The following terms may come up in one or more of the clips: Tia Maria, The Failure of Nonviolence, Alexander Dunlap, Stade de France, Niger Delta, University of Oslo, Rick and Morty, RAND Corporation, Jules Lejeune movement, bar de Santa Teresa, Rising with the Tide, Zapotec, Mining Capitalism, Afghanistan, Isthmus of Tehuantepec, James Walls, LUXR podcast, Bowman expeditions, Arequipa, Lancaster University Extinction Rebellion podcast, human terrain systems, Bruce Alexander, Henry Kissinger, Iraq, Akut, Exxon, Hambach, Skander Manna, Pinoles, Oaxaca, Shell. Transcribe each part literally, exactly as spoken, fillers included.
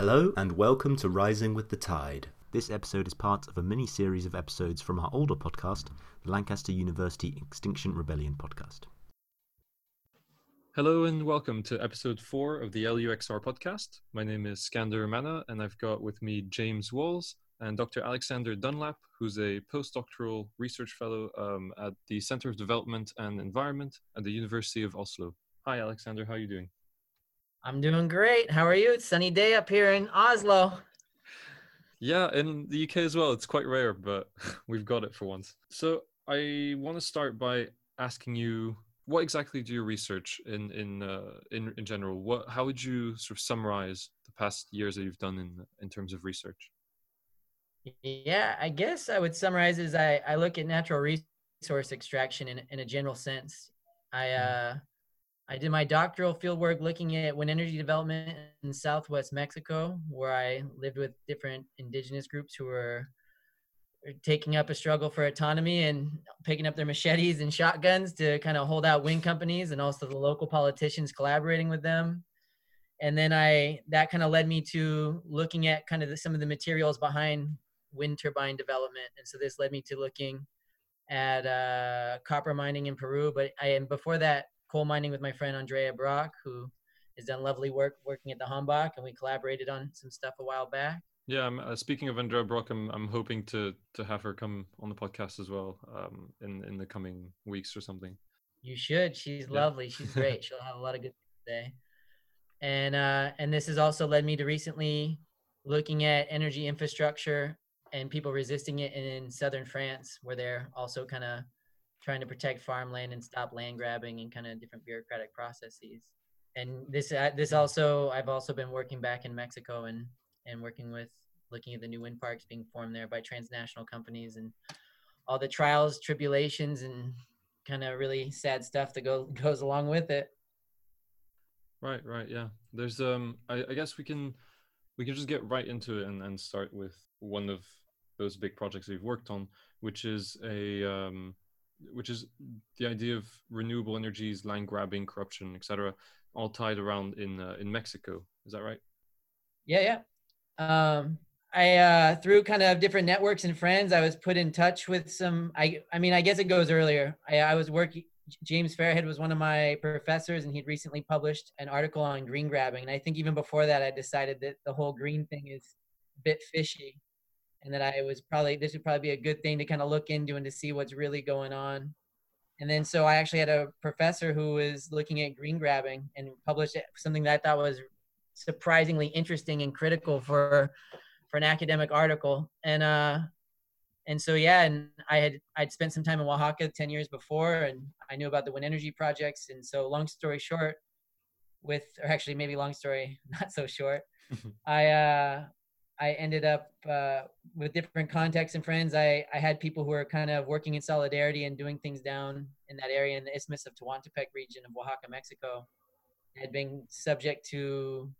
Hello and welcome to Rising with the Tide. This episode is part of a mini-series of episodes from our older podcast, the Lancaster University Extinction Rebellion podcast. Hello and welcome to episode four of the L U X R podcast. My name is Skander Manna and I've got with me James Walls and Doctor Alexander Dunlap, who's a postdoctoral research fellow um, at the Centre of Development and Environment at the University of Oslo. Hi Alexander, how are you doing? I'm doing great. How are you? It's a sunny day up here in Oslo. Yeah, in the U K as well. It's quite rare, but we've got it for once. So I want to start by asking you, what exactly do you research in in uh, in, in general? What, how would you sort of summarize the past years that you've done in in terms of research? Yeah, I guess I would summarize is I, I look at natural resource extraction in, in a general sense. I... Uh, I did my doctoral fieldwork looking at wind energy development in Southwest Mexico, where I lived with different indigenous groups who were taking up a struggle for autonomy and picking up their machetes and shotguns to kind of hold out wind companies, and also the local politicians collaborating with them. And then I, that kind of led me to looking at kind of the, some of the materials behind wind turbine development. And so this led me to looking at uh, copper mining in Peru, but I, and before that, coal mining with my friend Andrea Brock, who has done lovely work working at the Hambach, and we collaborated on some stuff a while back. Yeah, I'm, uh, speaking of Andrea Brock, I'm I'm hoping to to have her come on the podcast as well um, in in the coming weeks or something. You should. She's yeah. Lovely. She's great. She'll have a lot of good things today. And uh, and this has also led me to recently looking at energy infrastructure and people resisting it in southern France, where they're also kind of trying to protect farmland and stop land grabbing and kind of different bureaucratic processes. And this, uh, this also, I've also been working back in Mexico and, and working with, looking at the new wind parks being formed there by transnational companies and all the trials, tribulations, and kind of really sad stuff that go, goes along with it. Right, right, yeah. There's, um, I, I guess we can, we can just get right into it and, and start with one of those big projects that you've worked on, which is a, um, which is the idea of renewable energies, land grabbing, corruption, et cetera, all tied around in uh, in Mexico. Is that right? Yeah, yeah. Um, I uh, through kind of different networks and friends, I was put in touch with some. I, I mean, I guess it goes earlier. I, I was working. James Fairhead was one of my professors, and he'd recently published an article on green grabbing. And I think even before that, I decided that the whole green thing is a bit fishy, and that I was probably, this would probably be a good thing to kind of look into and to see what's really going on. And then, so I actually had a professor who was looking at green grabbing and published something that I thought was surprisingly interesting and critical for, for an academic article. And, uh, and so, yeah, and I had, I'd spent some time in Oaxaca ten years before, and I knew about the wind energy projects. And so long story short with, or actually maybe long story, not so short, I, uh, I ended up uh, with different contacts and friends. I, I had people who were kind of working in solidarity and doing things down in that area in the Isthmus of Tehuantepec region of Oaxaca, Mexico. It had been subject to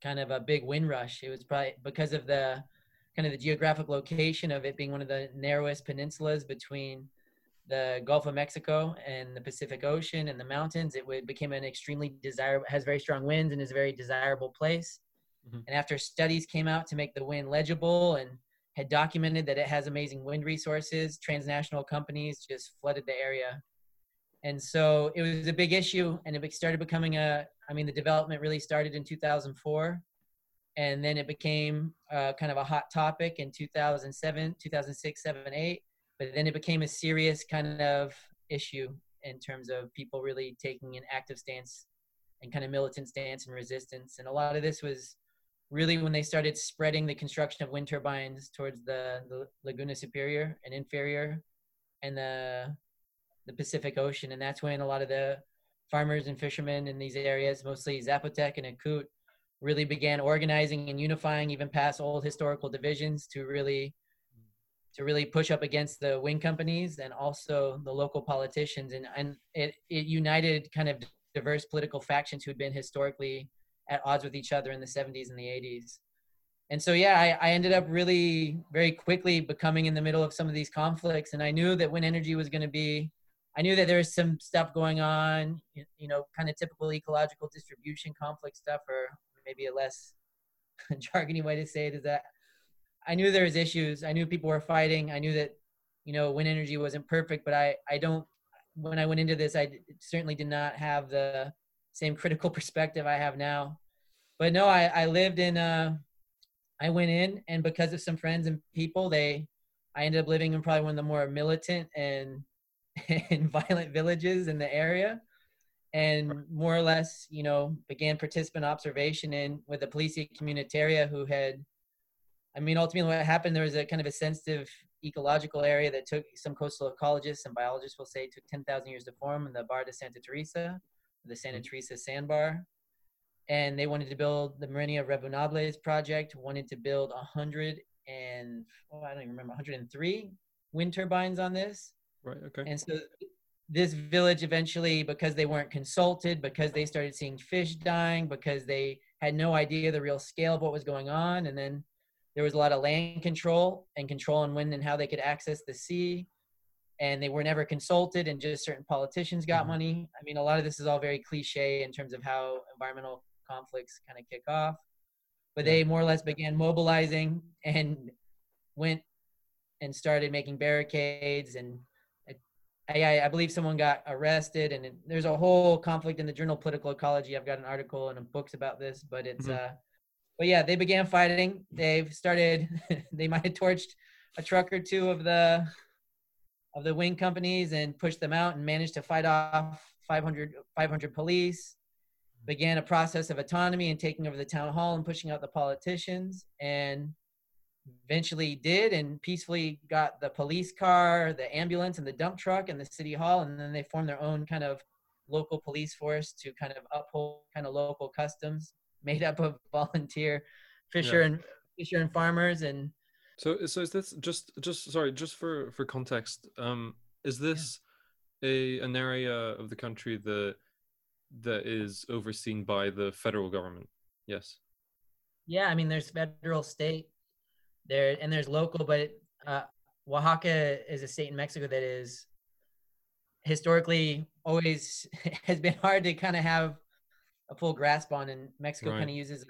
kind of a big wind rush. It was probably because of the kind of the geographic location of it being one of the narrowest peninsulas between the Gulf of Mexico and the Pacific Ocean and the mountains. It would, became an extremely desirable, has very strong winds and is a very desirable place. And after studies came out to make the wind legible and had documented that it has amazing wind resources, transnational companies just flooded the area. And so it was a big issue, and it started becoming a, I mean, the development really started in two thousand four, and then it became uh, kind of a hot topic in two thousand seven, two thousand six, seven, eight, but then it became a serious kind of issue in terms of people really taking an active stance and kind of militant stance and resistance. And a lot of this was really when they started spreading the construction of wind turbines towards the, the Laguna Superior and Inferior and the the Pacific Ocean. And that's when a lot of the farmers and fishermen in these areas, mostly Zapotec and Akut, really began organizing and unifying even past old historical divisions to really to really push up against the wind companies and also the local politicians. And, and it, it united kind of diverse political factions who had been historically at odds with each other in the seventies and the eighties. And so, yeah, I, I ended up really very quickly becoming in the middle of some of these conflicts. And I knew that wind energy was going to be, I knew that there was some stuff going on, you know, kind of typical ecological distribution conflict stuff, or maybe a less jargony way to say it, is that I knew there was issues. I knew people were fighting. I knew that, you know, wind energy wasn't perfect, but I, I don't, when I went into this, I d- certainly did not have the same critical perspective I have now. But no, I, I lived in, uh, I went in, and because of some friends and people, they, I ended up living in probably one of the more militant and, and violent villages in the area. And more or less, you know, began participant observation in with the Policía Comunitaria, who had, I mean, ultimately what happened, there was a kind of a sensitive ecological area that took, some coastal ecologists and biologists will say, took ten thousand years to form in the bar de Santa Teresa, the Santa Teresa sandbar. And they wanted to build the Mareña Renovables project, wanted to build one hundred and, oh, I don't even remember, one hundred three wind turbines on this. Right, okay. And so this village eventually, because they weren't consulted, because they started seeing fish dying, because they had no idea the real scale of what was going on. And then there was a lot of land control and control on wind and how they could access the sea. And they were never consulted, and just certain politicians got mm-hmm. money. I mean, a lot of this is all very cliche in terms of how environmental conflicts kind of kick off, but they more or less began mobilizing and went and started making barricades, and I, I believe someone got arrested, and it, there's a whole conflict in the journal Political Ecology. I've got an article and books about this, but it's mm-hmm. uh but yeah, they began fighting. They've started they might have torched a truck or two of the of the wing companies and pushed them out, and managed to fight off five hundred police. Began a process of autonomy and taking over the town hall and pushing out the politicians, and eventually did, and peacefully got the police car, the ambulance, and the dump truck, and the city hall. And then they formed their own kind of local police force to kind of uphold kind of local customs, made up of volunteer fisher yeah. and fisher and farmers. And so, so is this just just sorry, just for for context, um, is this yeah. a an area of the country that that is overseen by the federal government? Yes. Yeah, I mean, there's federal, state, there, and there's local, but uh, Oaxaca is a state in Mexico that is historically always has been hard to kind of have a full grasp on, and Mexico right. kind of uses a,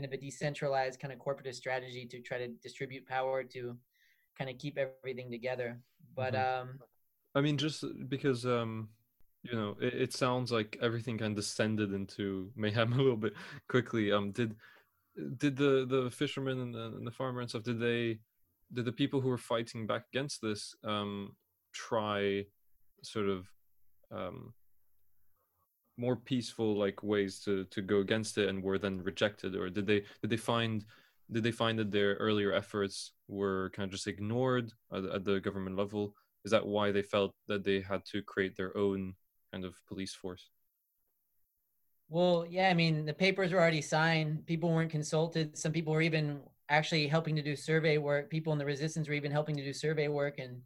kind of a decentralized kind of corporatist strategy to try to distribute power to kind of keep everything together. But mm-hmm. um, I mean, just because um, you know, it, it sounds like everything kind of descended into mayhem a little bit quickly. Um, did did the, the fishermen and the, and the farmer and stuff, did they, did the people who were fighting back against this um, try sort of um, more peaceful like ways to, to go against it, and were then rejected? Or did they did they find did they find that their earlier efforts were kind of just ignored at, at the government level? Is that why they felt that they had to create their own kind of police force? Well, yeah, I mean, the papers were already signed. People weren't consulted. Some people were even actually helping to do survey work. People in the resistance were even helping to do survey work. And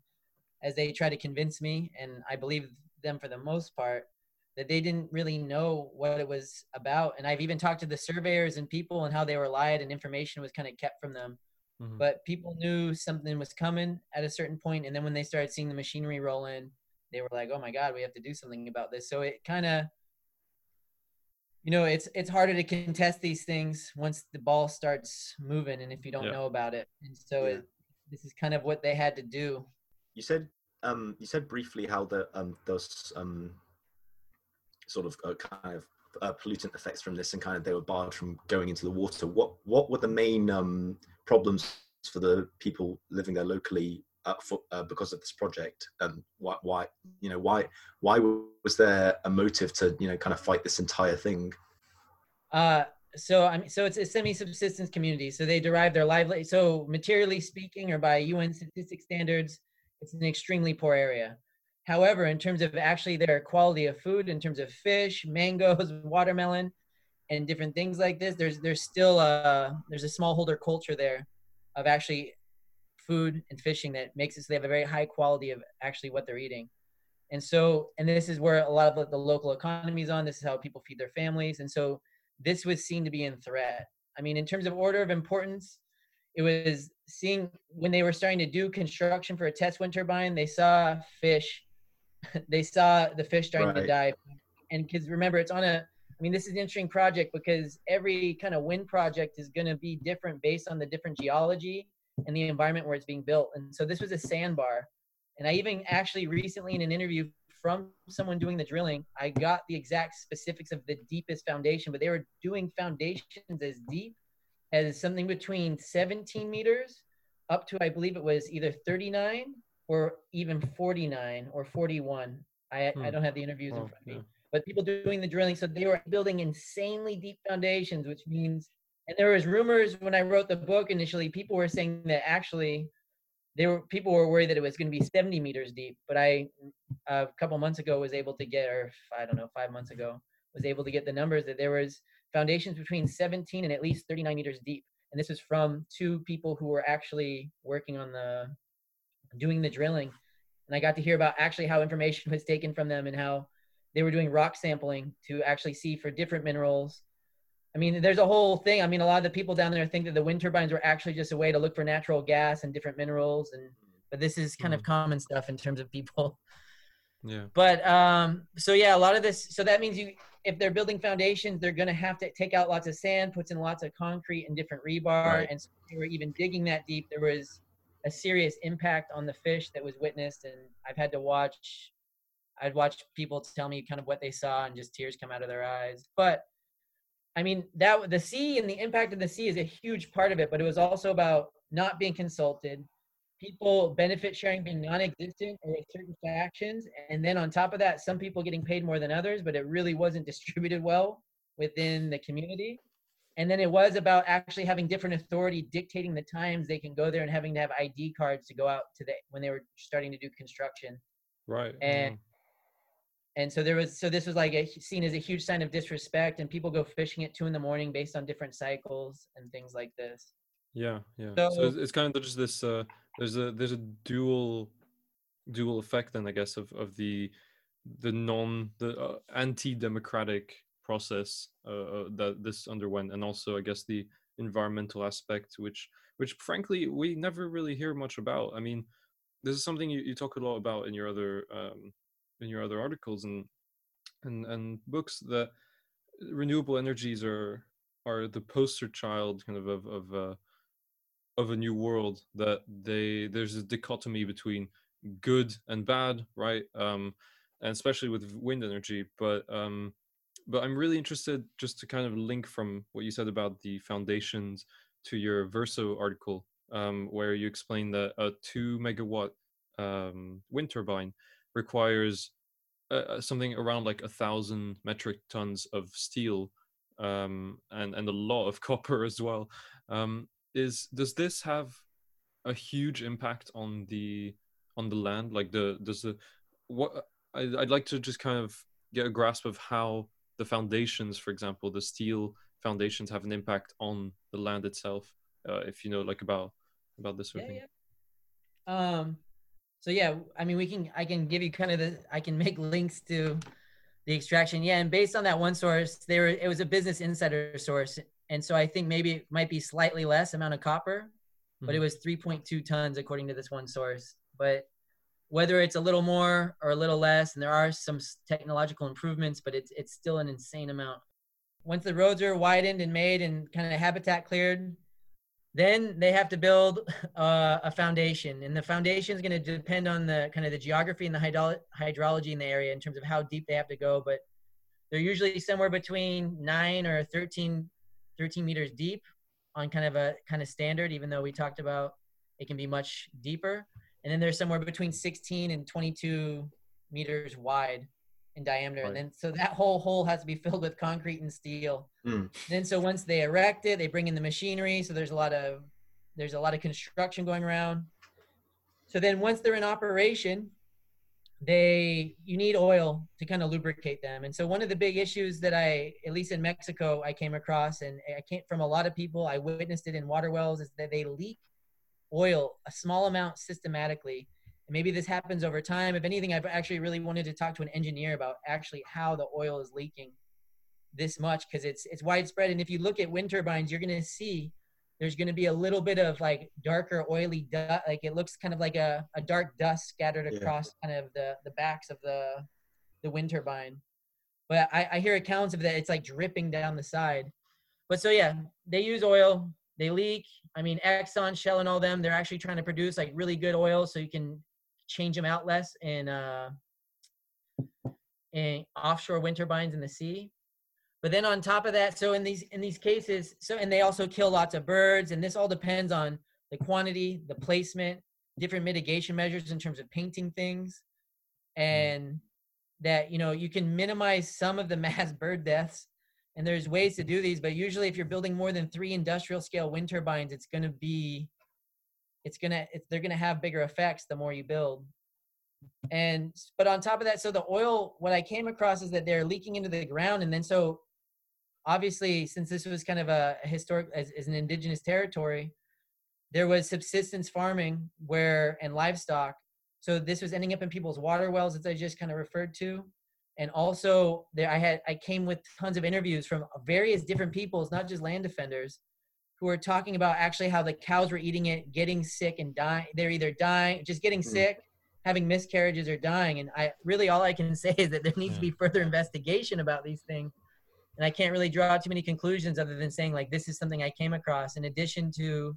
as they tried to convince me, and I believe them for the most part, that they didn't really know what it was about. And I've even talked to the surveyors and people, and how they were lied and information was kind of kept from them. Mm-hmm. But people knew something was coming at a certain point. And then when they started seeing the machinery roll in, they were like, oh my God, we have to do something about this. So it kind of, you know, it's it's harder to contest these things once the ball starts moving, and if you don't yeah. know about it. And so yeah. it, this is kind of what they had to do. You said um, you said briefly how the um, those um, sort of uh, kind of uh, pollutant effects from this, and kind of they were barred from going into the water. What what were the main um, problems for the people living there locally uh, for, uh, because of this project? Um, why why you know why why were was there a motive to, you know, kind of fight this entire thing? Uh, so I mean, so it's a semi-subsistence community. So they derive their livelihood. So materially speaking, or by U N statistic standards, it's an extremely poor area. However, in terms of actually their quality of food, in terms of fish, mangoes, watermelon, and different things like this, there's there's still a, there's a smallholder culture there of actually food and fishing that makes it so they have a very high quality of actually what they're eating. And so, and this is where a lot of the local economy is on. This is how people feed their families. And so this was seen to be in threat. I mean, in terms of order of importance, it was seeing when they were starting to do construction for a test wind turbine, they saw fish, they saw the fish starting right. to die. And because remember, it's on a, I mean, this is an interesting project because every kind of wind project is going to be different based on the different geology and the environment where it's being built. And so this was a sandbar. And I even actually recently in an interview from someone doing the drilling, I got the exact specifics of the deepest foundation, but they were doing foundations as deep as something between seventeen meters up to, I believe it was either thirty-nine or even forty-nine or forty-one. I, hmm. I don't have the interviews oh, in front of me. Yeah. But people doing the drilling, so they were building insanely deep foundations, which means, and there was rumors when I wrote the book initially, people were saying that actually, they were people were worried that it was going to be seventy meters deep. But I, a couple months ago, was able to get, or I don't know, five months ago, was able to get the numbers that there was foundations between seventeen and at least thirty-nine meters deep. And this is from two people who were actually working on the, doing the drilling. And I got to hear about actually how information was taken from them and how they were doing rock sampling to actually see for different minerals. I mean, there's a whole thing. I mean, a lot of the people down there think that the wind turbines were actually just a way to look for natural gas and different minerals. And but this is kind mm-hmm. of common stuff in terms of people. Yeah. But um, so yeah, a lot of this, so that means you, if they're building foundations, they're going to have to take out lots of sand, puts in lots of concrete and different rebar. Right. And so they were even digging that deep. There was a serious impact on the fish that was witnessed. And I've had to watch I'd watch people tell me kind of what they saw and just tears come out of their eyes. But I mean, that the sea and the impact of the sea is a huge part of it, but it was also about not being consulted, people benefit sharing being non-existent or certain factions. And then on top of that, some people getting paid more than others, but it really wasn't distributed well within the community. And then it was about actually having different authority dictating the times they can go there and having to have I D cards to go out to the, when they were starting to do construction. Right. And, mm. And so there was, so this was like a, seen as a huge sign of disrespect, and people go fishing at two in the morning based on different cycles and things like this. Yeah, yeah. So, so it's, it's kind of just this. Uh, there's a there's a dual, dual effect then, I guess, of of the the non the uh, anti-democratic process uh, uh, that this underwent, and also I guess the environmental aspect, which which frankly we never really hear much about. I mean, this is something you, you talk a lot about in your other. Um, in your other articles and and and books, that renewable energies are are the poster child kind of of of, uh, of a new world, that they there's a dichotomy between good and bad, right? Um, and especially with wind energy. But um, but I'm really interested just to kind of link from what you said about the foundations to your Verso article, um, where you explain that a two megawatt um, wind turbine requires uh, something around like a thousand metric tons of steel, um, and and a lot of copper as well. Um, is does this have a huge impact on the on the land? Like the does the what? I, I'd like to just kind of get a grasp of how the foundations, for example, the steel foundations, have an impact on the land itself. Uh, if you know, like about about this sort of thing. Yeah. Um. So yeah, I mean, we can, I can give you kind of the, I can make links to the extraction. Yeah. And based on that one source, they were, it was a Business Insider source. And so I think maybe it might be slightly less amount of copper, but mm-hmm. it was three point two tons according to this one source. But whether it's a little more or a little less, and there are some technological improvements, but it's, it's still an insane amount. Once the roads are widened and made and kind of habitat cleared, then they have to build uh, a foundation, and the foundation is going to depend on the kind of the geography and the hydro- hydrology in the area in terms of how deep they have to go. But they're usually somewhere between nine or thirteen meters deep on kind of a kind of standard, even though we talked about it can be much deeper. And then they're somewhere between sixteen and twenty-two meters wide in diameter. Right. And then so that whole hole has to be filled with concrete and steel. Mm. And then so once they erect it, they bring in the machinery. So there's a lot of there's a lot of construction going around. So then once they're in operation, they you need oil to kind of lubricate them. And so one of the big issues that I, at least in Mexico, I came across, and I came from a lot of people, I witnessed it in water wells, is that they leak oil a small amount systematically. Maybe this happens over time. If anything, I've actually really wanted to talk to an engineer about actually how the oil is leaking this much, because it's it's widespread. And if you look at wind turbines, you're going to see there's going to be a little bit of like darker oily dust. Like it looks kind of like a, a dark dust scattered across yeah. kind of the, the backs of the, the wind turbine. But I, I hear accounts of that. It's like dripping down the side. But so, yeah, they use oil. They leak. I mean, Exxon, Shell, and all them, they're actually trying to produce like really good oil so you can change them out less in, uh, in offshore wind turbines in the sea. But then on top of that, so in these in these cases, so and they also kill lots of birds. And this all depends on the quantity, the placement, different mitigation measures in terms of painting things. And that, you know, you can minimize some of the mass bird deaths. And there's ways to do these. But usually if you're building more than three industrial scale wind turbines, it's going to be, it's going to, they're going to have bigger effects the more you build. And, but on top of that, so the oil, what I came across is that they're leaking into the ground. And then so obviously, since this was kind of a historic, as, as an indigenous territory, there was subsistence farming where, and livestock. So this was ending up in people's water wells, as I just kind of referred to. And also there I had, I came with tons of interviews from various different peoples, not just land defenders, who were talking about actually how the cows were eating it, getting sick and dying. They're either dying, just getting mm-hmm. sick, having miscarriages or dying. And I really, all I can say is that there needs yeah. to be further investigation about these things. And I can't really draw too many conclusions other than saying like, this is something I came across in addition to,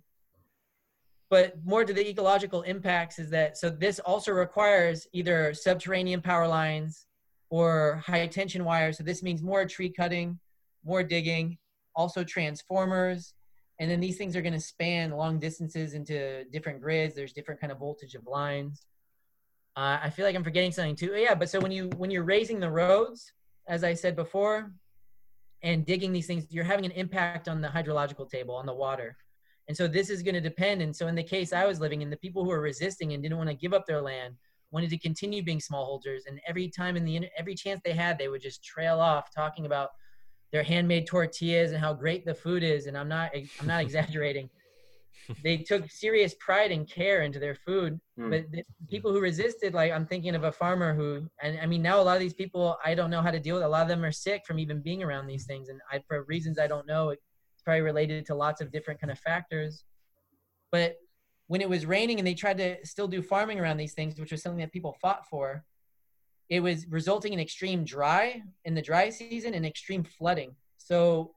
but more to the ecological impacts is that, so this also requires either subterranean power lines or high tension wires. So this means more tree cutting, more digging, also transformers. And then these things are going to span long distances into different grids. There's different kind of voltage of lines. Uh, I feel like I'm forgetting something too. Yeah, but so when you when you're raising the roads, as I said before, and digging these things, you're having an impact on the hydrological table, on the water. And so this is going to depend. And so in the case I was living in, the people who were resisting and didn't want to give up their land wanted to continue being smallholders. And every time in the every chance they had, they would just trail off talking about their handmade tortillas and how great the food is. And I'm not I'm not exaggerating. They took serious pride and care into their food, mm. but the people who resisted, like I'm thinking of a farmer who, and I mean, now a lot of these people, I don't know how to deal with. A lot of them are sick from even being around these things. And I, for reasons I don't know, it's probably related to lots of different kind of factors. But when it was raining and they tried to still do farming around these things, which was something that people fought for, it was resulting in extreme dry in the dry season and extreme flooding. So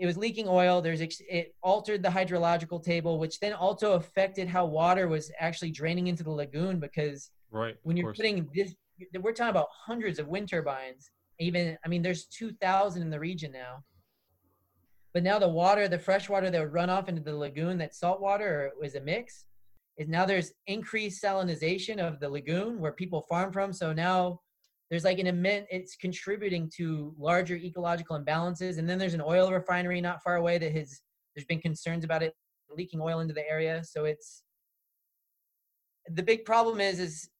it was leaking oil. There's ex- it altered the hydrological table, which then also affected how water was actually draining into the lagoon. Because right, when you're putting this, we're talking about hundreds of wind turbines. Even, I mean, there's two thousand in the region now. But now the water, the fresh water that would run off into the lagoon, that salt water was a mix, is now there's increased salinization of the lagoon where people farm from. So now there's like an immense, it's contributing to larger ecological imbalances. And then there's an oil refinery not far away that has, there's been concerns about it leaking oil into the area. So it's, the big problem is, is,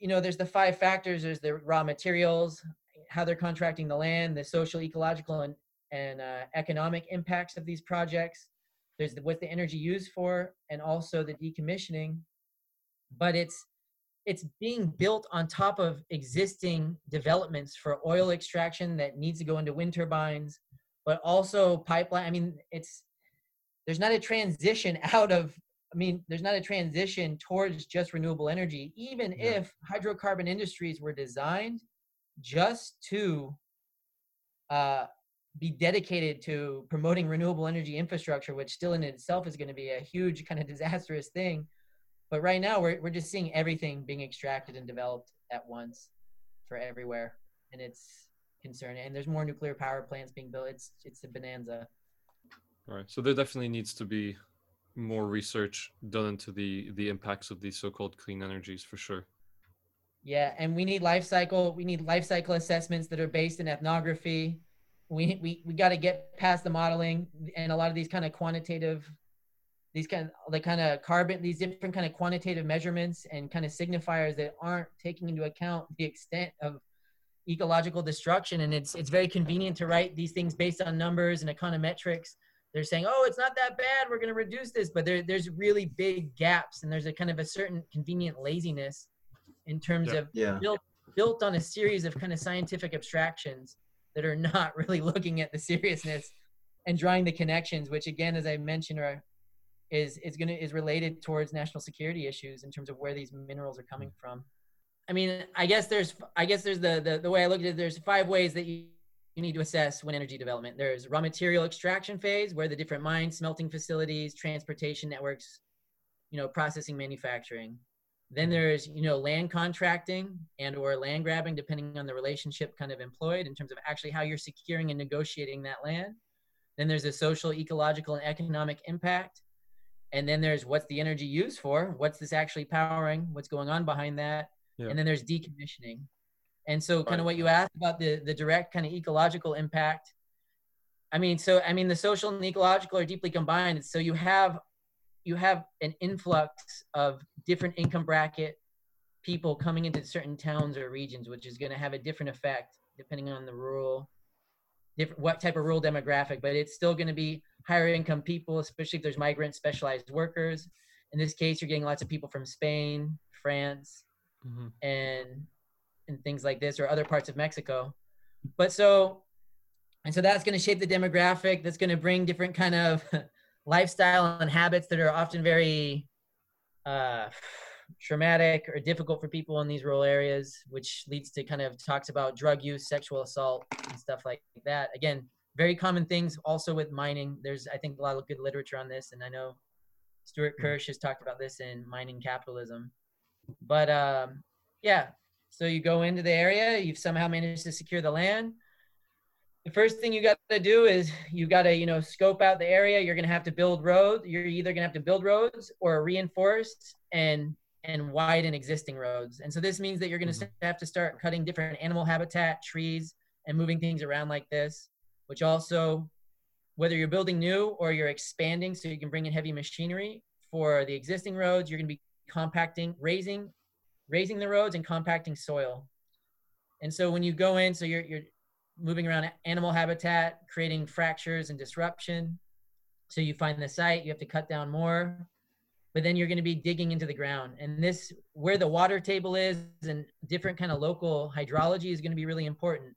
you know, there's the five factors, there's the raw materials, how they're contracting the land, the social, ecological, and, and uh, economic impacts of these projects. There's the, what's the energy used for, and also the decommissioning. But it's, it's being built on top of existing developments for oil extraction that needs to go into wind turbines, but also pipeline. I mean, it's, there's not a transition out of, I mean, there's not a transition towards just renewable energy, even yeah. if hydrocarbon industries were designed just to uh, be dedicated to promoting renewable energy infrastructure, which still in itself is going to be a huge kind of disastrous thing. But right now we're we're just seeing everything being extracted and developed at once for everywhere. And it's concerning. And there's more nuclear power plants being built. It's it's a bonanza. Right. So there definitely needs to be more research done into the, the impacts of these so-called clean energies for sure. Yeah. And we need life cycle. We need life cycle assessments that are based in ethnography. We we we got to get past the modeling and a lot of these kind of quantitative These kind of, the kind of carbon, these different kind of quantitative measurements and kind of signifiers that aren't taking into account the extent of ecological destruction. And it's it's very convenient to write these things based on numbers and econometrics. They're saying, oh, it's not that bad. We're going to reduce this. But there there's really big gaps. And there's a kind of a certain convenient laziness in terms yeah. of yeah. built built on a series of kind of scientific abstractions that are not really looking at the seriousness and drawing the connections, which, again, as I mentioned, are is is going to is related towards national security issues in terms of where these minerals are coming from. I mean, I guess there's, I guess there's the, the, the way I look at it, there's five ways that you, you need to assess wind energy development. There's raw material extraction phase, where the different mines, smelting facilities, transportation networks, you know, processing, manufacturing. Then there's, you know, land contracting and or land grabbing, depending on the relationship kind of employed in terms of actually how you're securing and negotiating that land. Then there's a social, ecological, and economic impact. And then there's what's the energy used for? What's this actually powering? What's going on behind that? Yeah. And then there's decommissioning. And so kind of what you asked about the, the direct kind of ecological impact. I mean, so, I mean, the social and the ecological are deeply combined. So you have, you have an influx of different income bracket people coming into certain towns or regions, which is going to have a different effect depending on the rural, different, what type of rural demographic, but it's still going to be higher income people, especially if there's migrant specialized workers. In this case, you're getting lots of people from Spain, France, mm-hmm. and and things like this, or other parts of Mexico. But so, and so that's gonna shape the demographic, that's gonna bring different kind of lifestyle and habits that are often very uh, traumatic or difficult for people in these rural areas, which leads to kind of talks about drug use, sexual assault, and stuff like that. Again, very common things also with mining. There's, I think, a lot of good literature on this, and I know Stuart Kirsch has talked about this in Mining Capitalism. But um, yeah. So you go into the area, you've somehow managed to secure the land. The first thing you got to do is you got to, you know, scope out the area. You're going to have to build roads. You're either going to have to build roads or reinforce and and widen existing roads. And so this means that you're going to mm-hmm. have to start cutting different animal habitat, trees, and moving things around like this, which also, whether you're building new or you're expanding so you can bring in heavy machinery for the existing roads, you're going to be compacting, raising, raising the roads and compacting soil. And so when you go in, so you're you're moving around animal habitat, creating fractures and disruption. So you find the site, you have to cut down more, but then you're gonna be digging into the ground. And this, where the water table is and different kind of local hydrology is gonna be really important.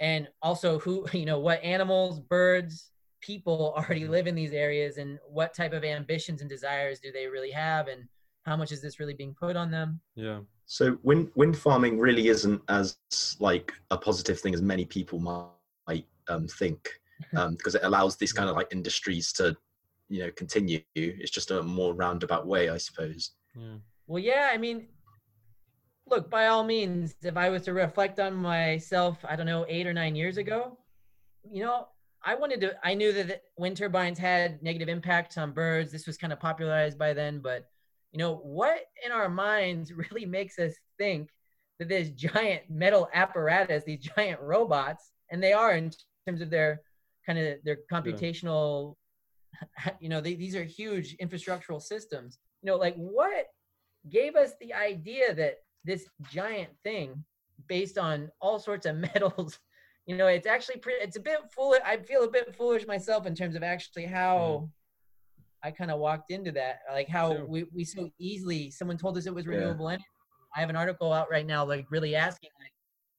And also who, you know, what animals, birds, people already live in these areas and what type of ambitions and desires do they really have, and how much is this really being put on them? Yeah. So wind wind farming really isn't as like a positive thing as many people might um, think, um, because it allows these kind of like industries to, you know, continue. It's just a more roundabout way, I suppose. Yeah. Well, yeah. I mean, look, by all means, if I was to reflect on myself, I don't know, eight or nine years ago, you know, I wanted to. I knew that wind turbines had negative impacts on birds. This was kind of popularized by then, but you know, what in our minds really makes us think that this giant metal apparatus, these giant robots, and they are in terms of their kind of their computational, yeah. you know, they, these are huge infrastructural systems. You know, like what gave us the idea that this giant thing based on all sorts of metals, you know, it's actually pretty, it's a bit foolish. I feel a bit foolish myself in terms of actually how. Mm. I kind of walked into that, like how sure. we, we so easily, someone told us it was renewable yeah. energy. I have an article out right now, like really asking, like,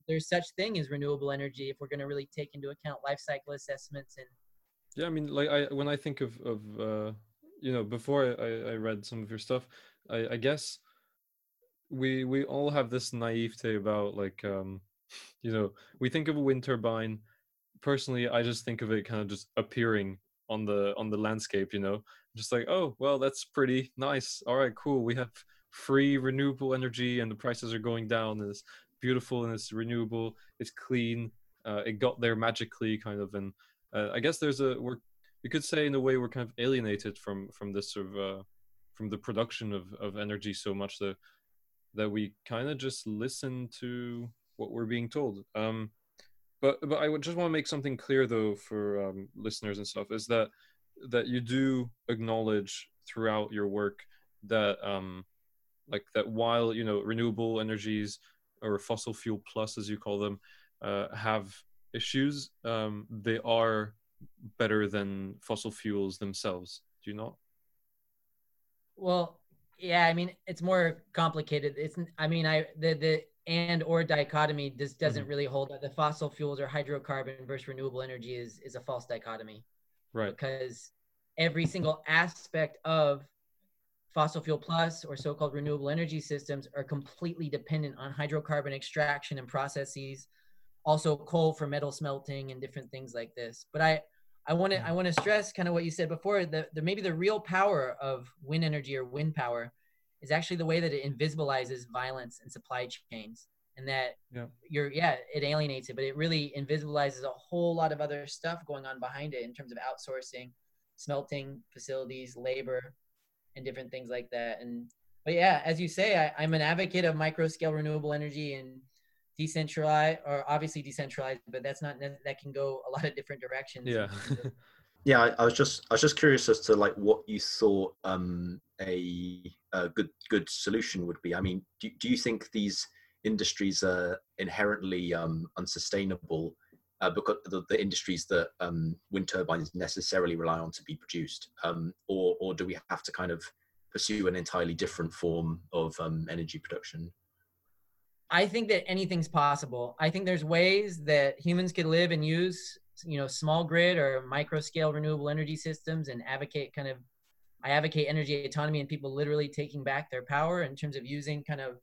there's such thing as renewable energy if we're going to really take into account life cycle assessments. And yeah, I mean, like I, when I think of, of uh, you know, before I, I read some of your stuff, I, I guess we, we all have this naivete about like, um, you know, we think of a wind turbine. Personally, I just think of it kind of just appearing on the on the landscape, you know, just like, oh, well, that's pretty nice. All right, cool. We have free renewable energy and the prices are going down and it's beautiful and it's renewable. It's clean. Uh, it got there magically kind of. And uh, I guess there's a, we're, you could say in a way we're kind of alienated from, from this sort of, uh, from the production of, of energy so much that, that we kind of just listen to what we're being told. Um, but, but I would just want to make something clear though, for um, listeners and stuff, is that that you do acknowledge throughout your work that um like that while you know renewable energies or fossil fuel plus as you call them uh have issues, um they are better than fossil fuels themselves. Do you not? Well, yeah, I mean it's more complicated. It's I mean I the the and or dichotomy just doesn't mm-hmm. really hold that the fossil fuels or hydrocarbon versus renewable energy is is a false dichotomy. Right. Because every single aspect of Fossil fuel plus or so-called renewable energy systems are completely dependent on hydrocarbon extraction and processes, also coal for metal smelting and different things like this. But I, I want to I want to stress kind of what you said before, that the, maybe the real power of wind energy or wind power is actually the way that it invisibilizes violence and supply chains, and that yeah. you're yeah it alienates it, but it really invisibilizes a whole lot of other stuff going on behind it in terms of outsourcing, smelting facilities, labor, and different things like that. And but yeah, as you say, I, I'm an advocate of micro scale renewable energy and decentralized, or obviously decentralized, but that's not, that can go a lot of different directions. Yeah. yeah. I, I was just, I was just curious as to like what you thought um, a, a good, good solution would be. I mean, do, do you think these industries are inherently um, unsustainable uh, because the, the industries that um, wind turbines necessarily rely on to be produced, um, or, or do we have to kind of pursue an entirely different form of um, energy production? I think that anything's possible. I think there's ways that humans could live and use, you know, small grid or micro scale renewable energy systems, and advocate kind of, I advocate energy autonomy and people literally taking back their power in terms of using kind of,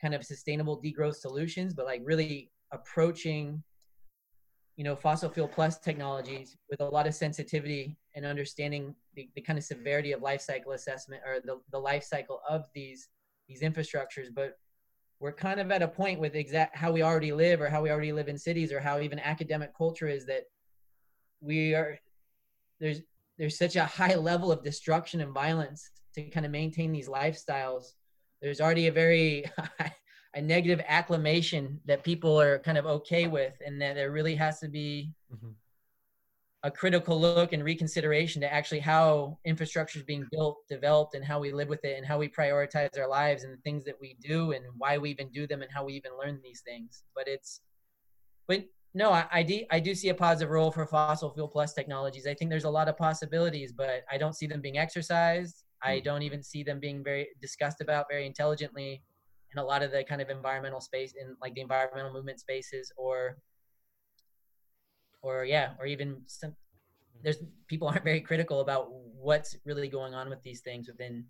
kind of sustainable degrowth solutions, but like really approaching, you know, fossil fuel plus technologies with a lot of sensitivity and understanding the, the kind of severity of life cycle assessment, or the, the life cycle of these, these infrastructures. But we're kind of at a point with exact how we already live, or how we already live in cities, or how even academic culture is, that we are, there's, there's such a high level of destruction and violence to kind of maintain these lifestyles. There's already a very, a negative acclimation that people are kind of okay with, and that there really has to be mm-hmm. a critical look and reconsideration to actually how infrastructure is being built, developed, and how we live with it, and how we prioritize our lives, and the things that we do, and why we even do them, and how we even learn these things. But it's, but no, I, I, de- I do see a positive role for fossil fuel plus technologies. I think there's a lot of possibilities, but I don't see them being exercised. I don't even see them being very discussed about very intelligently in a lot of the kind of environmental space, in like the environmental movement spaces, or, or yeah, or even some, there's people aren't very critical about what's really going on with these things within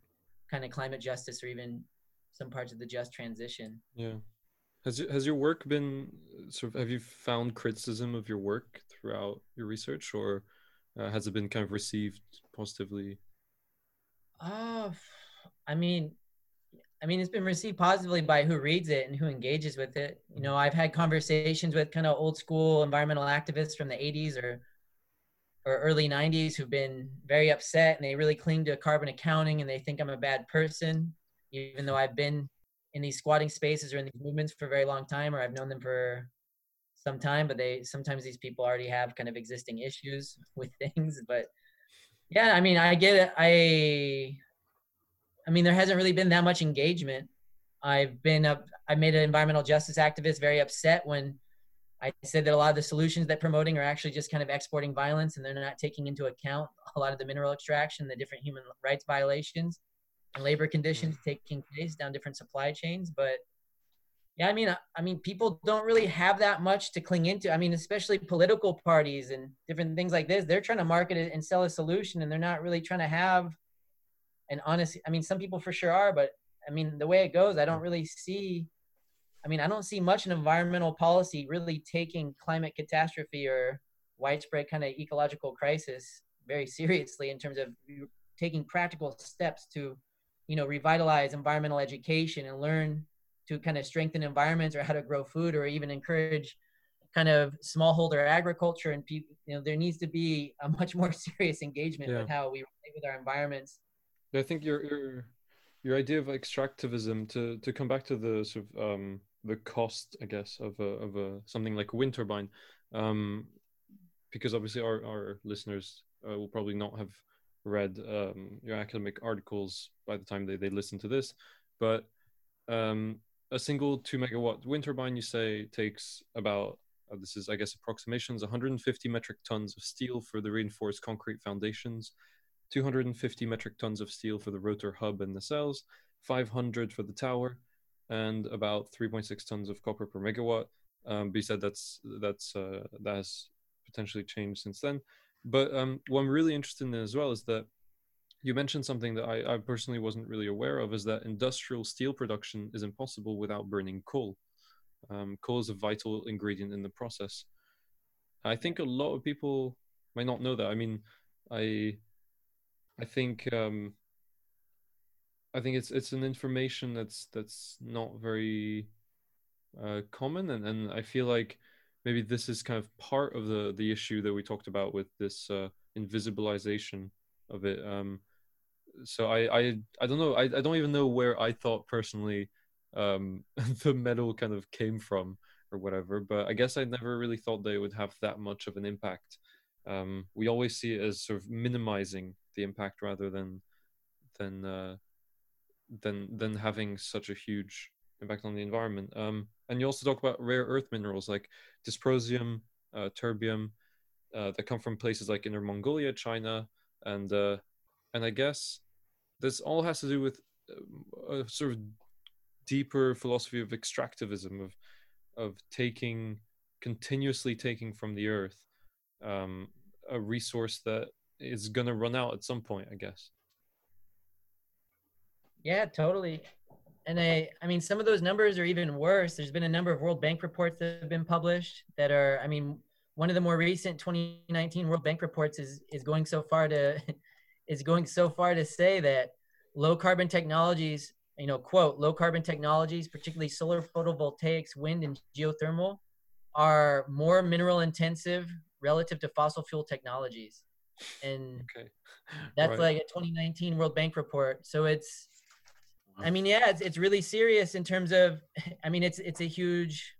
kind of climate justice, or even some parts of the just transition. Yeah. Has, has your work been sort of, have you found criticism of your work throughout your research, or uh, has it been kind of received positively? Oh, I mean, I mean, it's been received positively by who reads it and who engages with it. You know, I've had conversations with kind of old school environmental activists from the eighties or or early nineties who've been very upset, and they really cling to carbon accounting, and they think I'm a bad person, even though I've been in these squatting spaces or in these movements for a very long time, or I've known them for some time, but they sometimes these people already have kind of existing issues with things. But yeah, I mean, I get it. I, I mean, there hasn't really been that much engagement. I've been up, I made an environmental justice activist very upset when I said that a lot of the solutions they're promoting are actually just kind of exporting violence, and they're not taking into account a lot of the mineral extraction, the different human rights violations and labor conditions taking place down different supply chains. But yeah, I mean, I, I mean, people don't really have that much to cling into. I mean, especially political parties and different things like this. They're trying to market it and sell a solution, and they're not really trying to have an honest. I mean, some people for sure are, but I mean, the way it goes, I don't really see. I mean, I don't see much in environmental policy really taking climate catastrophe or widespread kind of ecological crisis very seriously in terms of taking practical steps to, you know, revitalize environmental education and learn to kind of strengthen environments, or how to grow food, or even encourage kind of smallholder agriculture. And people, you know, there needs to be a much more serious engagement yeah. with how we relate with our environments. I think your, your your idea of extractivism, to to come back to the sort of um, the cost, I guess, of a, of a something like a wind turbine, um, because obviously our our listeners uh, will probably not have read um, your academic articles by the time they they listen to this, but um. A single two megawatt wind turbine, you say, takes about, uh, this is, I guess, approximations, one hundred fifty metric tons of steel for the reinforced concrete foundations, two hundred fifty metric tons of steel for the rotor hub and nacelles, five hundred for the tower, and about three point six tons of copper per megawatt. Um, but you said that's, that's, uh, that has potentially changed since then. But um, what I'm really interested in as well is that You mentioned something that I, I personally wasn't really aware of, is that industrial steel production is impossible without burning coal. Um, coal is a vital ingredient in the process. I think a lot of people might not know that. I mean, I, I think, um, I think it's it's an information that's that's not very uh, common, and, and I feel like maybe this is kind of part of the the issue that we talked about with this uh, invisibilization of it. Um, so I, I I don't know. I, I don't even know where I thought personally um, the metal kind of came from or whatever. But I guess I never really thought that it would have that much of an impact. Um, we always see it as sort of minimizing the impact rather than than uh, than than having such a huge impact on the environment. Um, and you also talk about rare earth minerals like dysprosium, uh, terbium, uh, that come from places like Inner Mongolia, China, and uh, and I guess this all has to do with a sort of deeper philosophy of extractivism, of of taking continuously taking from the earth um, a resource that is going to run out at some point, I guess. Yeah, totally. And I, I mean, some of those numbers are even worse. There's been a number of World Bank reports that have been published that are, I mean, one of the more recent twenty nineteen World Bank reports is, is going so far to, is going so far to say that low carbon technologies, you know, quote, low carbon technologies, particularly solar photovoltaics, wind and geothermal, are more mineral intensive relative to fossil fuel technologies. And okay. that's right. Like a twenty nineteen World Bank report. So it's, I mean, yeah, it's it's really serious in terms of, I mean, it's it's a huge,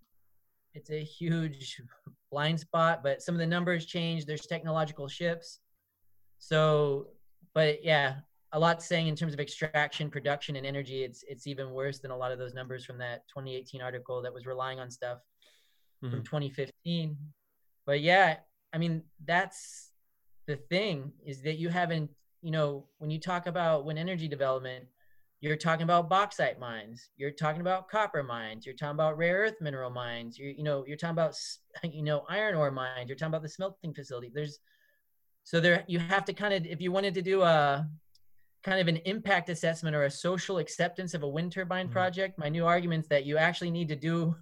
it's a huge blind spot, but some of the numbers change. There's technological shifts. So, but yeah, a lot saying in terms of extraction, production, and energy, it's it's even worse than a lot of those numbers from that twenty eighteen article that was relying on stuff mm-hmm. from twenty fifteen. But yeah, I mean, that's the thing, is that you haven't, you know, when you talk about wind energy development, you're talking about bauxite mines, you're talking about copper mines, you're talking about rare earth mineral mines, you you know, you're talking about, you know, iron ore mines, you're talking about the smelting facility. There's, so there, you have to kind of, if you wanted to do a kind of an impact assessment or a social acceptance of a wind turbine mm-hmm. project, my new argument's that you actually need to do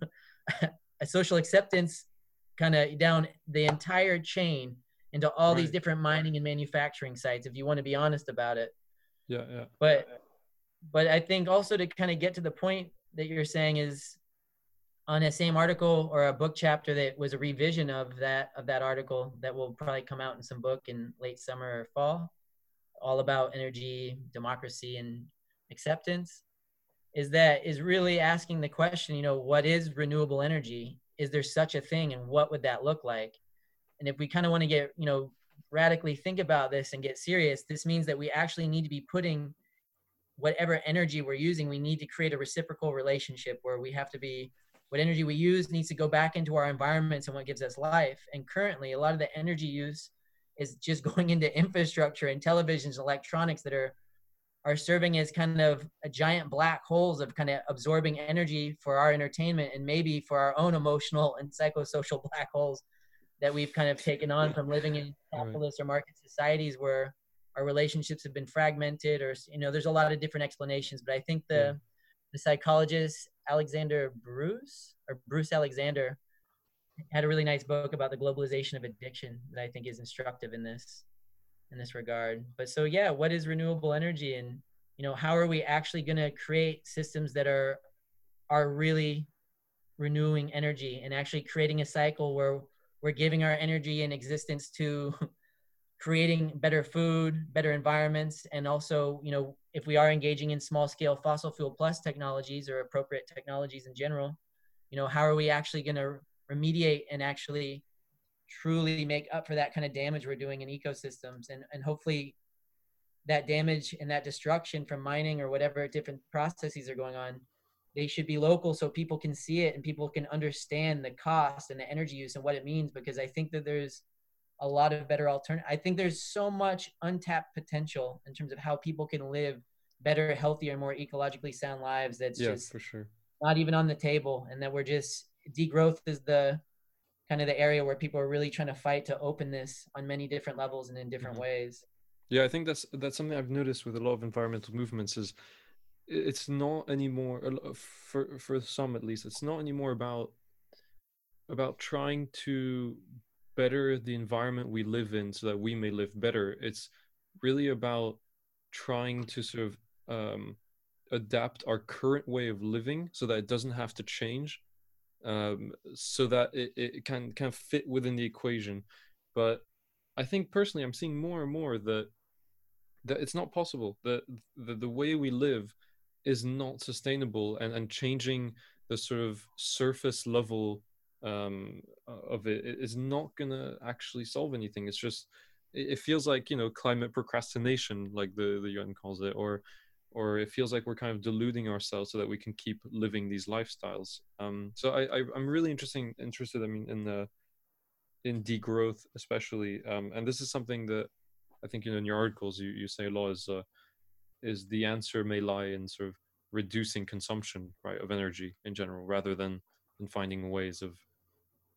a social acceptance kind of down the entire chain into all right. these different mining and manufacturing sites, if you want to be honest about it. Yeah, yeah. But But I think also to kind of get to the point that you're saying is on a same article or a book chapter that was a revision of that of that article that will probably come out in some book in late summer or fall, all about energy, democracy, and acceptance, is that is really asking the question, you know, what is renewable energy? Is there such a thing, and what would that look like? And if we kind of want to get, you know, radically think about this and get serious, this means that we actually need to be putting whatever energy we're using, we need to create a reciprocal relationship where we have to be, what energy we use needs to go back into our environments and what gives us life. And currently, a lot of the energy use is just going into infrastructure and televisions, electronics that are are serving as kind of a giant black holes of kind of absorbing energy for our entertainment and maybe for our own emotional and psychosocial black holes that we've kind of taken on from living in capitalist or market societies where our relationships have been fragmented, or, you know, there's a lot of different explanations, but I think the, yeah. the psychologist Alexander Bruce or Bruce Alexander had a really nice book about the globalization of addiction that I think is instructive in this, in this regard. But so, yeah, what is renewable energy, and, you know, how are we actually going to create systems that are, are really renewing energy and actually creating a cycle where we're giving our energy and existence to creating better food, better environments, and also, you know, if we are engaging in small-scale fossil fuel plus technologies or appropriate technologies in general, you know, how are we actually going to remediate and actually truly make up for that kind of damage we're doing in ecosystems? And, and hopefully that damage and that destruction from mining or whatever different processes are going on, they should be local so people can see it and people can understand the cost and the energy use and what it means, because I think that there's a lot of better alternative. I think there's so much untapped potential in terms of how people can live better, healthier, more ecologically sound lives. That's yeah, just for sure. not even on the table. And that we're just, degrowth is the kind of the area where people are really trying to fight to open this on many different levels and in different mm-hmm. ways. Yeah, I think that's that's something I've noticed with a lot of environmental movements is it's not anymore, for for some at least, it's not anymore about about trying to better the environment we live in so that we may live better. It's really about trying to sort of um, adapt our current way of living so that it doesn't have to change, um, so that it, it can kind of fit within the equation. But I think personally, I'm seeing more and more that that it's not possible, that the, the way we live is not sustainable, and, and changing the sort of surface level um, of it is not going to actually solve anything. It's just, it feels like, you know, climate procrastination, like the, the U N calls it, or or it feels like we're kind of deluding ourselves so that we can keep living these lifestyles. Um, so I, I, I'm really interesting, interested, I mean, in the in degrowth especially. Um, and this is something that I think, you know, in your articles, you, you say a lot is, uh, is the answer may lie in sort of reducing consumption, right, of energy in general, rather than in finding ways of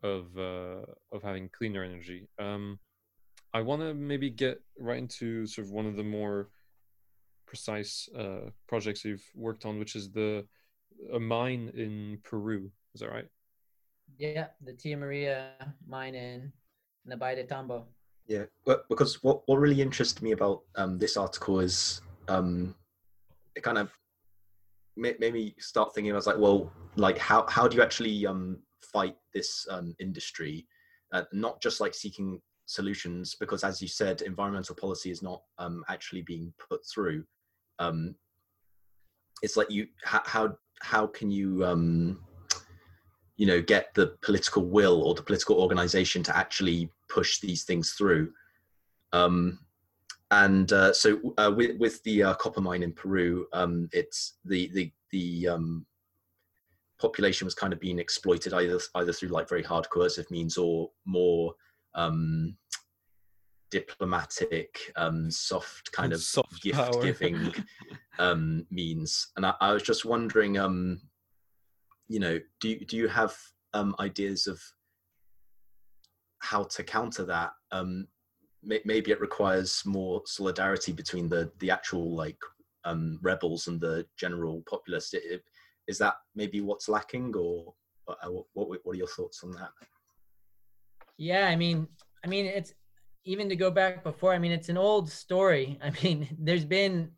of uh, of having cleaner energy. Um, I want to maybe get right into sort of one of the more precise uh, projects you've worked on, which is the a mine in Peru. Is that right? Yeah, the Tia Maria mine in the Bahía de Tambo. Yeah, because what, what really interested me about um, this article is um, it kind of made, made me start thinking. I was like, well, like how, how do you actually um, fight this um, industry? Uh, not just like seeking solutions, because as you said, environmental policy is not um, actually being put through. Um, it's like you how how can you um, you know get the political will or the political organization to actually push these things through. Um, and uh, so uh, with, with the uh, copper mine in Peru, um, it's the the, the um, population was kind of being exploited either either through like very hard coercive means or more um, diplomatic, um, soft kind of soft gift giving um, means. And I, I was just wondering, um, you know, do, do you have um, ideas of how to counter that? Um, may, maybe it requires more solidarity between the the actual like um, rebels and the general populace. It, it, is that maybe what's lacking, or uh, what what are your thoughts on that? Yeah, I mean, I mean, it's even to go back before. I mean, it's an old story. I mean, there's been,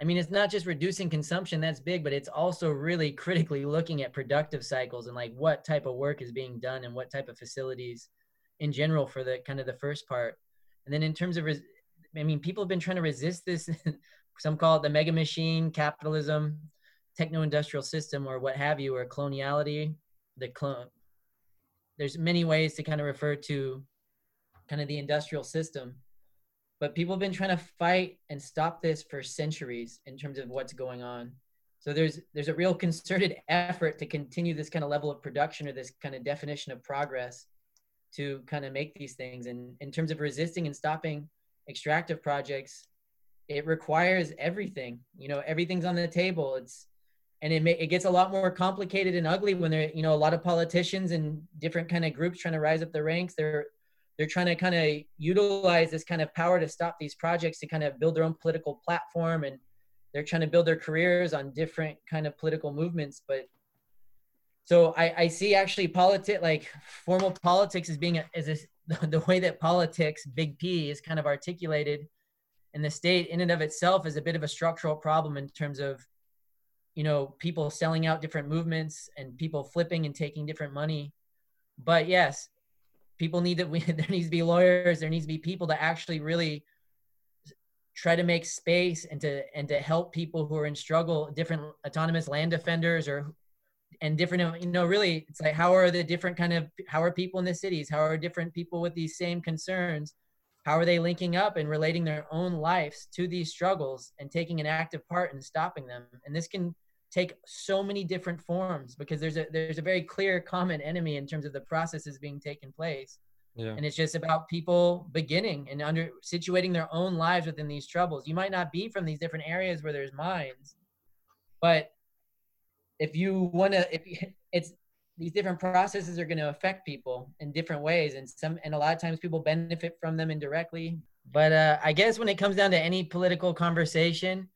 I mean, it's not just reducing consumption that's big, but it's also really critically looking at productive cycles and like what type of work is being done and what type of facilities in general for the kind of the first part. And then in terms of, res- I mean, people have been trying to resist this. Some call it the mega machine, capitalism, techno-industrial system, or what have you, or coloniality, the clone. There's many ways to kind of refer to kind of the industrial system, but people have been trying to fight and stop this for centuries in terms of what's going on. So there's, there's a real concerted effort to continue this kind of level of production or this kind of definition of progress to kind of make these things. And in terms of resisting and stopping extractive projects, it requires everything, you know, everything's on the table. It's, and it may, it gets a lot more complicated and ugly when there, you know, a lot of politicians and different kind of groups trying to rise up the ranks. They're, they're trying to kind of utilize this kind of power to stop these projects to kind of build their own political platform. And they're trying to build their careers on different kind of political movements. But so I, I see actually politi- like formal politics as being, as this, the way that politics, big P, is kind of articulated in the state in and of itself is a bit of a structural problem in terms of, you know, people selling out different movements and people flipping and taking different money. But yes, people need to, we, there needs to be lawyers, there needs to be people to actually really try to make space and to and to help people who are in struggle, different autonomous land defenders or and different, you know, really it's like, how are the different kind of, how are people in the cities? How are different people with these same concerns? How are they linking up and relating their own lives to these struggles and taking an active part in stopping them? And this can take so many different forms because there's a, there's a very clear common enemy in terms of the processes being taken place. Yeah. And it's just about people beginning and under situating their own lives within these troubles. You might not be from these different areas where there's mines, but if you want to, if it's these different processes are going to affect people in different ways, and some and a lot of times people benefit from them indirectly, But uh, I guess when it comes down to any political conversation,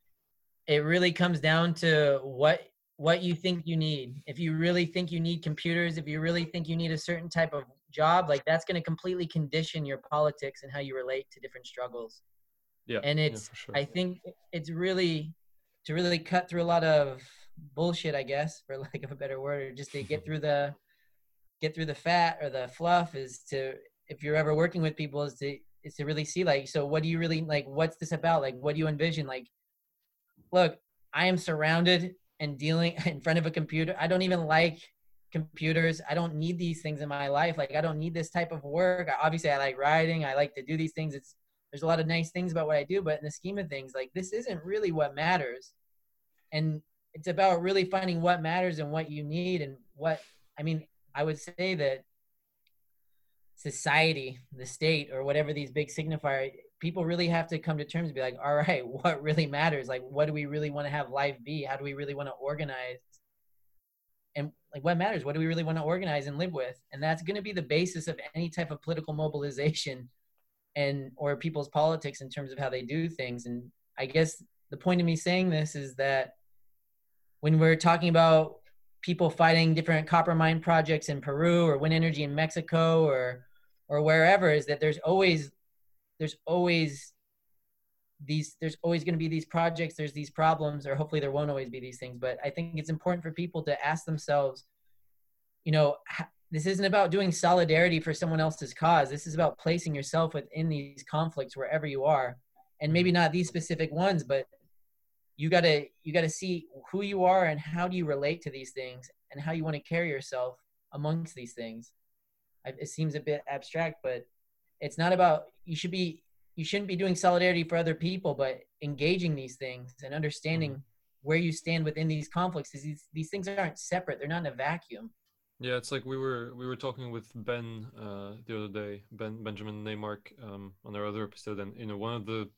it really comes down to what what you think you need. If you really think you need computers, if you really think you need a certain type of job, like that's going to completely condition your politics and how you relate to different struggles. Yeah, and it's yeah, for sure. I think it's really to really cut through a lot of bullshit, I guess, for lack of a better word, or just to get through the get through the fat or the fluff is to, if you're ever working with people, is to is to really see like, so what do you really like, what's this about? Like, what do you envision? Like, look, I am surrounded and dealing in front of a computer. I don't even like computers. I don't need these things in my life. Like, I don't need this type of work. I, obviously I like writing. I like to do these things. It's, there's a lot of nice things about what I do, but in the scheme of things, like this isn't really what matters. And it's about really finding what matters and what you need and what, I mean, I would say that society, the state, or whatever these big signifier, people really have to come to terms and be like, all right, what really matters? Like, what do we really want to have life be? How do we really want to organize? And like, what matters? What do we really want to organize and live with? And that's going to be the basis of any type of political mobilization and, or people's politics in terms of how they do things. And I guess the point of me saying this is that when we're talking about people fighting different copper mine projects in Peru or wind energy in Mexico or or wherever, is that there's always there's always these there's always going to be these projects, there's these problems, or hopefully there won't always be these things. But I think it's important for people to ask themselves, you know, this isn't about doing solidarity for someone else's cause. This is about placing yourself within these conflicts wherever you are, and maybe not these specific ones, but You gotta you gotta see who you are and how do you relate to these things and how you want to carry yourself amongst these things. I, it seems a bit abstract, but it's not about you should be you shouldn't be doing solidarity for other people, but engaging these things and understanding where you stand within these conflicts. These these things aren't separate; they're not in a vacuum. Yeah, it's like we were we were talking with Ben uh, the other day, Ben Benjamin Neymark, um, on our other episode, and you know one of the.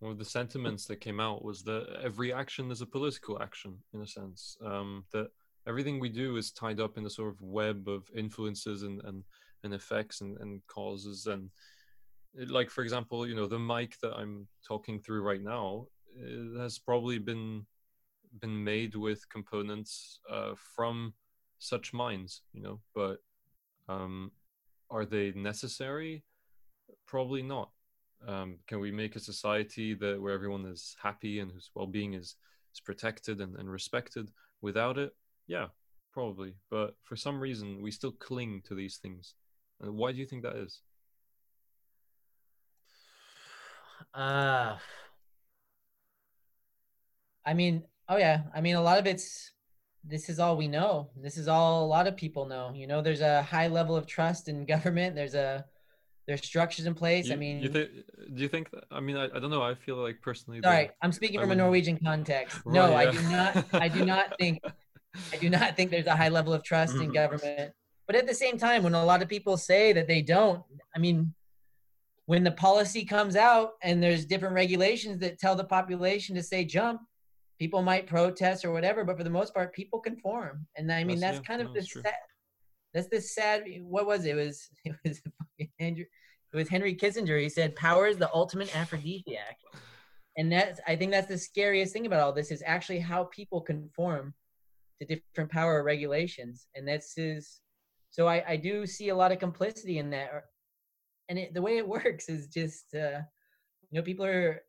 One of the sentiments that came out was that every action is a political action, in a sense. Um, that everything we do is tied up in a sort of web of influences and and, and effects and, and causes. And it, like, for example, you know, the mic that I'm talking through right now it has probably been been made with components uh, from such mines, you know. But um, are they necessary? Probably not. Um, can we make a society that where everyone is happy and whose well-being is, is protected and, and respected without it? Yeah, probably. But for some reason, we still cling to these things. And why do you think that is? Uh, I mean, oh yeah. I mean, a lot of it's, this is all we know. This is all a lot of people know. You know, there's a high level of trust in government. There's a There's structures in place. You, I mean, you th- do you think? That, I mean, I, I don't know. I feel like personally. Sorry, I'm speaking from I mean, a Norwegian context. No, right, yeah. I do not. I do not think. I do not think there's a high level of trust in government. But at the same time, when a lot of people say that they don't, I mean, when the policy comes out and there's different regulations that tell the population to say jump, people might protest or whatever. But for the most part, people conform. And I mean, that's, that's yeah, kind of no, the set. That's this sad, what was it? It was, it was Andrew, it was Henry Kissinger. He said, power is the ultimate aphrodisiac. And that's, I think that's the scariest thing about all this is actually how people conform to different power regulations. And that's his, so I, I do see a lot of complicity in that. And it, the way it works is just, uh, you know, people are,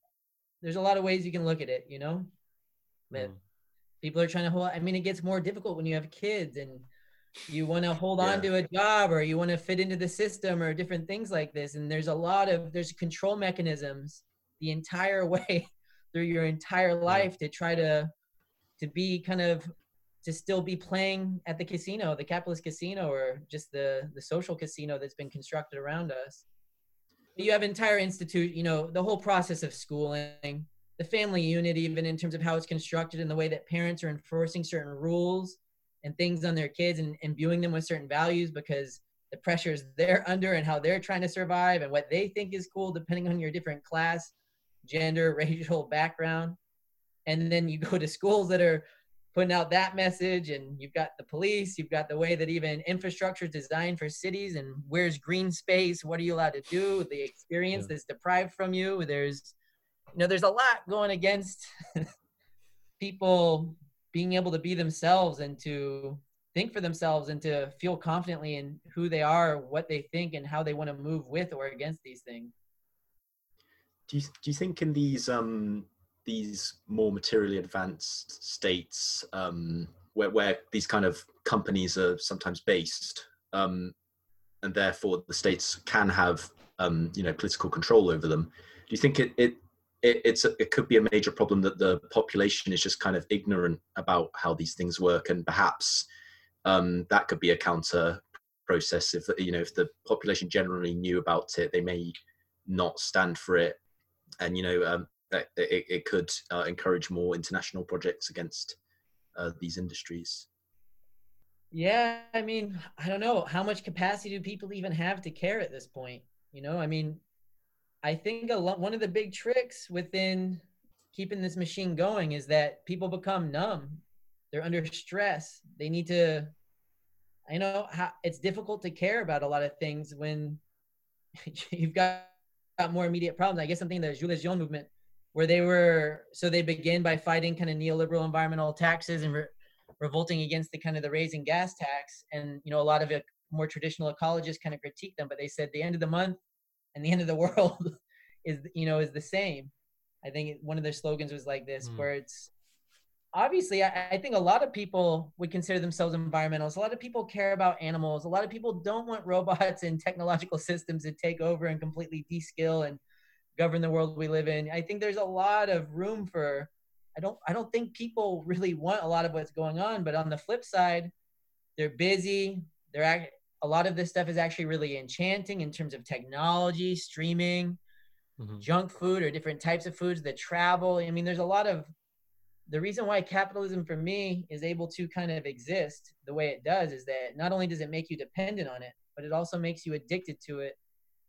there's a lot of ways you can look at it, you know? But mm. people are trying to hold, I mean, it gets more difficult when you have kids and you want to hold yeah. on to a job or you want to fit into the system or different things like this. And there's a lot of, there's control mechanisms the entire way through your entire life yeah. to try to, to be kind of, to still be playing at the casino, the capitalist casino, or just the, the social casino that's been constructed around us. But you have entire institute, you know, the whole process of schooling, the family unit, even in terms of how it's constructed and the way that parents are enforcing certain rules and things on their kids and imbuing them with certain values because the pressures they're under and how they're trying to survive and what they think is cool, depending on your different class, gender, racial background. And then you go to schools that are putting out that message, and you've got the police, you've got the way that even infrastructure is designed for cities, and where's green space, what are you allowed to do, the experience yeah. that's deprived from you. There's, you know, there's a lot going against people being able to be themselves and to think for themselves and to feel confidently in who they are, what they think, and how they want to move with or against these things. Do you, do you think in these um, these more materially advanced states um, where, where these kind of companies are sometimes based um, and therefore the states can have um, you know, political control over them, do you think it, it, it, it's a, it could be a major problem that the population is just kind of ignorant about how these things work, and perhaps um, that could be a counter process? If, you know, if the population generally knew about it, they may not stand for it, and you know um, it, it could uh, encourage more international projects against uh, these industries. Yeah, I mean, I don't know how much capacity do people even have to care at this point. You know, I mean, I think a lot, one of the big tricks within keeping this machine going is that people become numb. They're under stress. They need to. I know how, it's difficult to care about a lot of things when you've got. Got more immediate problems. I guess something the Jules Lejeune movement, where they were, so they begin by fighting kind of neoliberal environmental taxes and re- revolting against the kind of the raising gas tax. And, you know, a lot of it, more traditional ecologists kind of critique them, but they said the end of the month and the end of the world is, you know, is the same. I think one of their slogans was like this, mm. where it's obviously, I, I think a lot of people would consider themselves environmentalists. A lot of people care about animals. A lot of people don't want robots and technological systems to take over and completely de-skill and govern the world we live in. I think there's a lot of room for, I don't, I don't think people really want a lot of what's going on, but on the flip side, they're busy. They're act, a lot of this stuff is actually really enchanting in terms of technology, streaming, mm-hmm. junk food or different types of foods, the travel. I mean, there's a lot of, the reason why capitalism for me is able to kind of exist the way it does is that not only does it make you dependent on it, but it also makes you addicted to it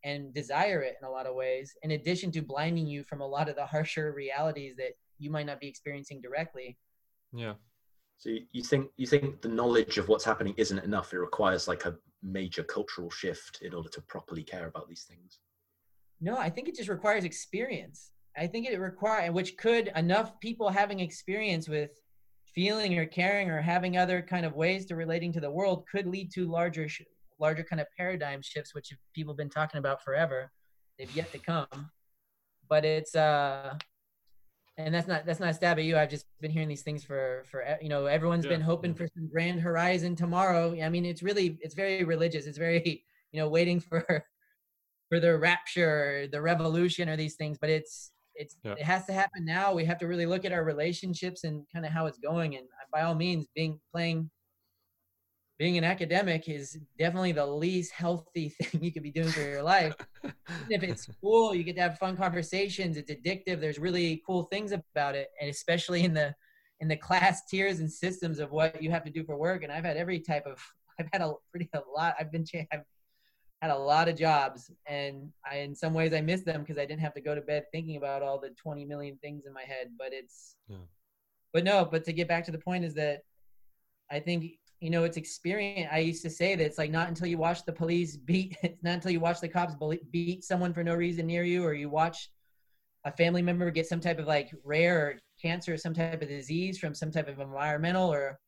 and desire it in a lot of ways, in addition to blinding you from a lot of the harsher realities that you might not be experiencing directly. Yeah. So you think, you think the knowledge of what's happening isn't enough. It requires like a major cultural shift in order to properly care about these things. No, I think it just requires experience. I think it requires, which could enough people having experience with feeling or caring or having other kind of ways to relating to the world could lead to larger, sh- larger kind of paradigm shifts, which people have been talking about forever. They've yet to come, but it's, uh, and that's not, that's not a stab at you. I've just been hearing these things for, for, you know, everyone's yeah. been hoping for some grand horizon tomorrow. I mean, it's really, it's very religious. It's very, you know, waiting for, for the rapture, or the revolution or these things, but it's, It's, yeah. it has to happen now. We have to really look at our relationships and kind of how it's going. And by all means, being playing, being an academic is definitely the least healthy thing you could be doing for your life. Even if it's cool, you get to have fun conversations. It's addictive. There's really cool things about it, and especially in the in the class tiers and systems of what you have to do for work. And I've had every type of. I've had a pretty a lot. I've been. I've, had a lot of jobs, and I, in some ways I miss them because I didn't have to go to bed thinking about all the twenty million things in my head, but it's, yeah. but no, but to get back to the point is that I think, you know, it's experience. I used to say that it's like, not until you watch the police beat, it's not until you watch the cops beat someone for no reason near you, or you watch a family member get some type of like rare cancer or some type of disease from some type of environmental or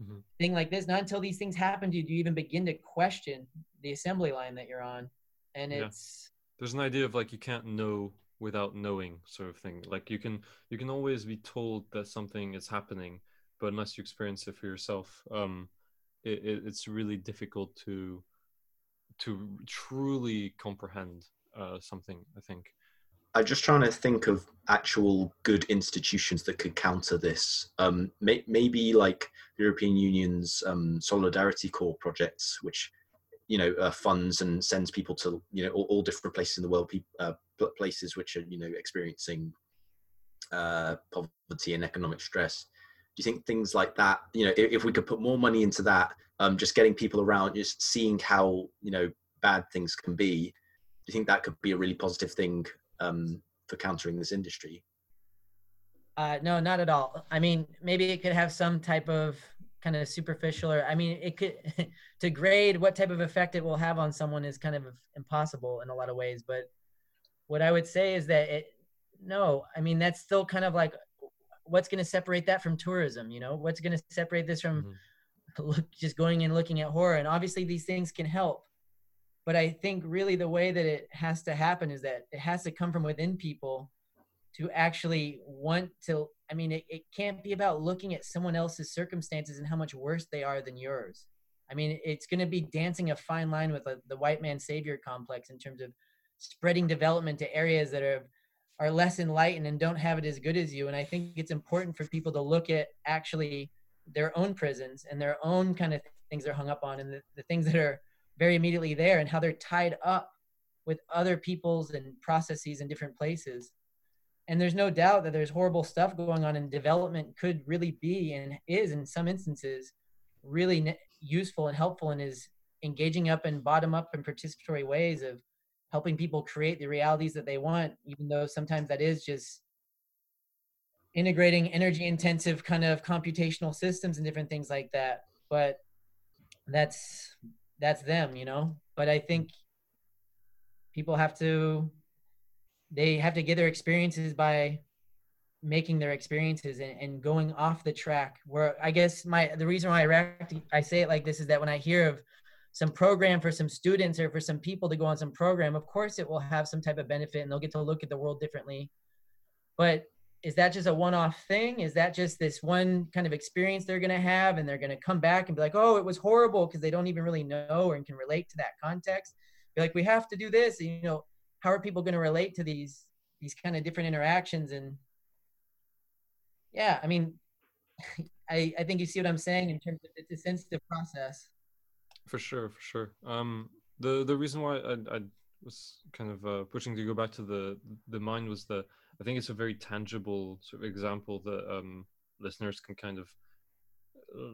mm-hmm. thing like this. Not until these things happen to you do you even begin to question the assembly line that you're on. And it's yeah. there's an idea of like you can't know without knowing sort of thing. Like you can you can always be told that something is happening, but unless you experience it for yourself, um it, it, it's really difficult to to truly comprehend uh something. I think I'm just trying to think of actual good institutions that could counter this. Um, may, maybe like the European Union's um, Solidarity Corps projects, which, you know, uh, funds and sends people to, you know, all, all different places in the world, pe- uh, places which are, you know, experiencing uh, poverty and economic stress. Do you think things like that, you know, if, if we could put more money into that, um, just getting people around, just seeing how, you know, bad things can be, do you think that could be a really positive thing? Um, for countering this industry? Uh, no, not at all. I mean, maybe it could have some type of kind of superficial, or I mean, it could to grade what type of effect it will have on someone is kind of impossible in a lot of ways. But what I would say is that it, no, I mean, that's still kind of like, what's going to separate that from tourism? You know, what's going to separate this from mm-hmm. just going and looking at horror? And obviously these things can help, but I think really the way that it has to happen is that it has to come from within people to actually want to, I mean, it, it can't be about looking at someone else's circumstances and how much worse they are than yours. I mean, it's going to be dancing a fine line with a, the white man savior complex in terms of spreading development to areas that are, are less enlightened and don't have it as good as you. And I think it's important for people to look at actually their own prisons and their own kind of things they're hung up on, and the, the things that are very immediately there and how they're tied up with other peoples and processes in different places. And there's no doubt that there's horrible stuff going on, and development could really be and is in some instances really n- useful and helpful, and is engaging up in bottom up and participatory ways of helping people create the realities that they want, even though sometimes that is just integrating energy intensive kind of computational systems and different things like that. But that's that's them, you know? But I think people have to... they have to get their experiences by making their experiences and, and going off the track where I guess my, the reason why I, react, I say it like this is that when I hear of some program for some students or for some people to go on some program, of course it will have some type of benefit and they'll get to look at the world differently. But is that just a one-off thing? Is that just this one kind of experience they're going to have and they're going to come back and be like, oh, it was horrible, because they don't even really know and can relate to that context. Be like, we have to do this, you know, how are people going to relate to these, these kind of different interactions? And yeah, I mean, I, I think you see what I'm saying in terms of it's a sensitive process. For sure. For sure. Um, the, the reason why I, I was kind of uh, pushing to go back to the, the mind was that I think it's a very tangible sort of example that um, listeners can kind of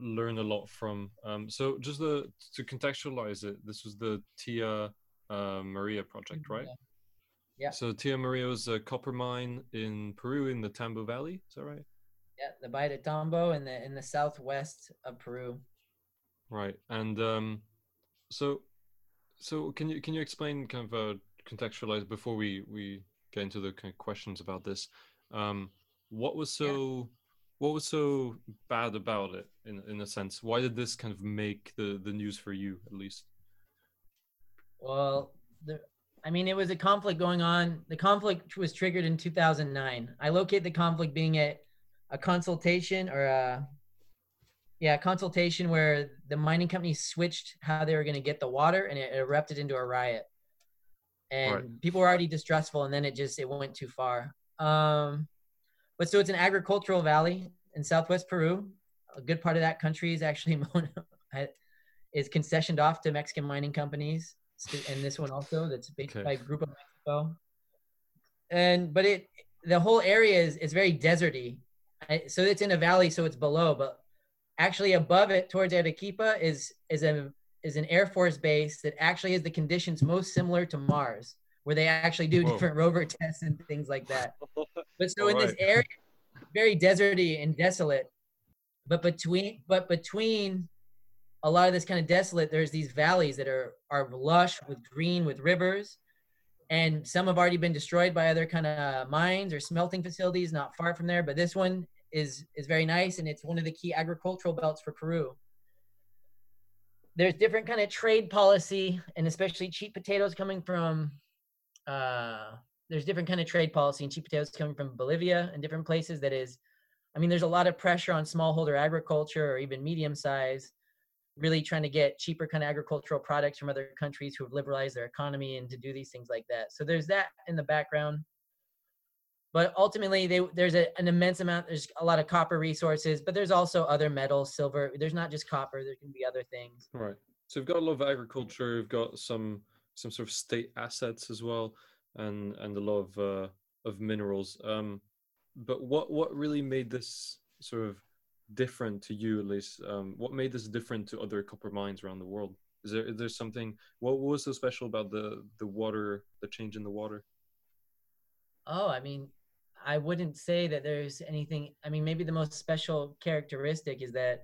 learn a lot from. Um, so just the, to contextualize it, this was the Tia uh, Maria project, right? Yeah. Yeah. So Tia Maria was a copper mine in Peru in the Tambo Valley. Is that right? Yeah, the Bahía de Tambo in the in the southwest of Peru. Right, and um, so so can you can you explain kind of uh, contextualize before we, we get into the kind of questions about this? Um, what was so yeah. what was so bad about it in in a sense? Why did this kind of make the, the news for you at least? Well, the. I mean, it was a conflict going on. The conflict was triggered in two thousand nine. I locate the conflict being at a consultation or a, yeah, a consultation where the mining company switched how they were going to get the water, and it erupted into a riot. And right. people were already distrustful, and then it just, it went too far. Um, but so it's an agricultural valley in Southwest Peru. A good part of that country is actually is concessioned off to Mexican mining companies. And this one also, that's based okay. by Grupo Mexico, and but it the whole area is is very deserty, so it's in a valley, so it's below, but actually above it towards Arequipa is is a is an Air Force base that actually has the conditions most similar to Mars, where they actually do Whoa. different rover tests and things like that. But so All in right. this area, very deserty and desolate, but between but between. a lot of this kind of desolate, there's these valleys that are are lush with green, with rivers, and some have already been destroyed by other kind of mines or smelting facilities not far from there, but this one is is very nice, and it's one of the key agricultural belts for Peru. There's different kind of trade policy, and especially cheap potatoes coming from uh there's different kind of trade policy and cheap potatoes coming from Bolivia and different places. That is, I mean, there's a lot of pressure on smallholder agriculture or even medium size, really trying to get cheaper kind of agricultural products from other countries who have liberalized their economy and to do these things like that. So there's that in the background. But ultimately, they, there's a, an immense amount, there's a lot of copper resources, but there's also other metals, silver. There's not just copper, there can be other things. Right. So we've got a lot of agriculture, we've got some some sort of state assets as well, and, and a lot of uh, of minerals. Um, but what what really made this sort of different to you, at least, um what made this different to other copper mines around the world? Is there is there something, what was so special about the the water, the change in the water? Oh, I mean, I wouldn't say that there's anything. I mean, maybe the most special characteristic is that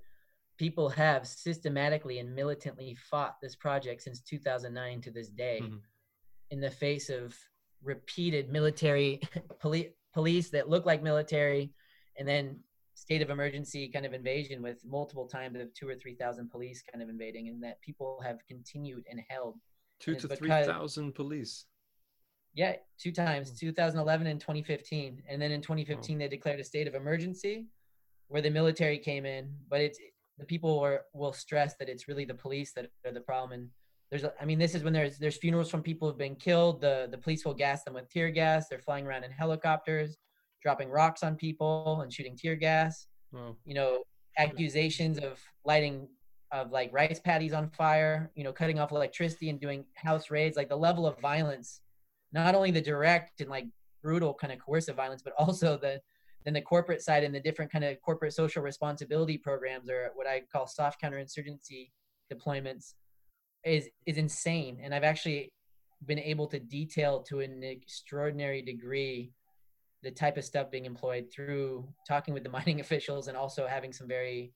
people have systematically and militantly fought this project since two thousand nine to this day, mm-hmm. in the face of repeated military poli- police that look like military, and then state of emergency kind of invasion with multiple times of two or three thousand police kind of invading, and that people have continued and held. Two and to three thousand police. Yeah, two times, two thousand eleven and twenty fifteen. And then in twenty fifteen, oh. they declared a state of emergency where the military came in. But it's the people are, will stress that it's really the police that are the problem. And there's, I mean, this is when there's there's funerals from people who've been killed. The, the police will gas them with tear gas. They're flying around in helicopters, dropping rocks on people and shooting tear gas. Oh. You know, accusations of lighting of like rice paddies on fire, you know, cutting off electricity and doing house raids. Like the level of violence, not only the direct and like brutal kind of coercive violence, but also the then the corporate side and the different kind of corporate social responsibility programs, or what I call soft counterinsurgency deployments, is is insane. And I've actually been able to detail to an extraordinary degree the type of stuff being employed through talking with the mining officials, and also having some very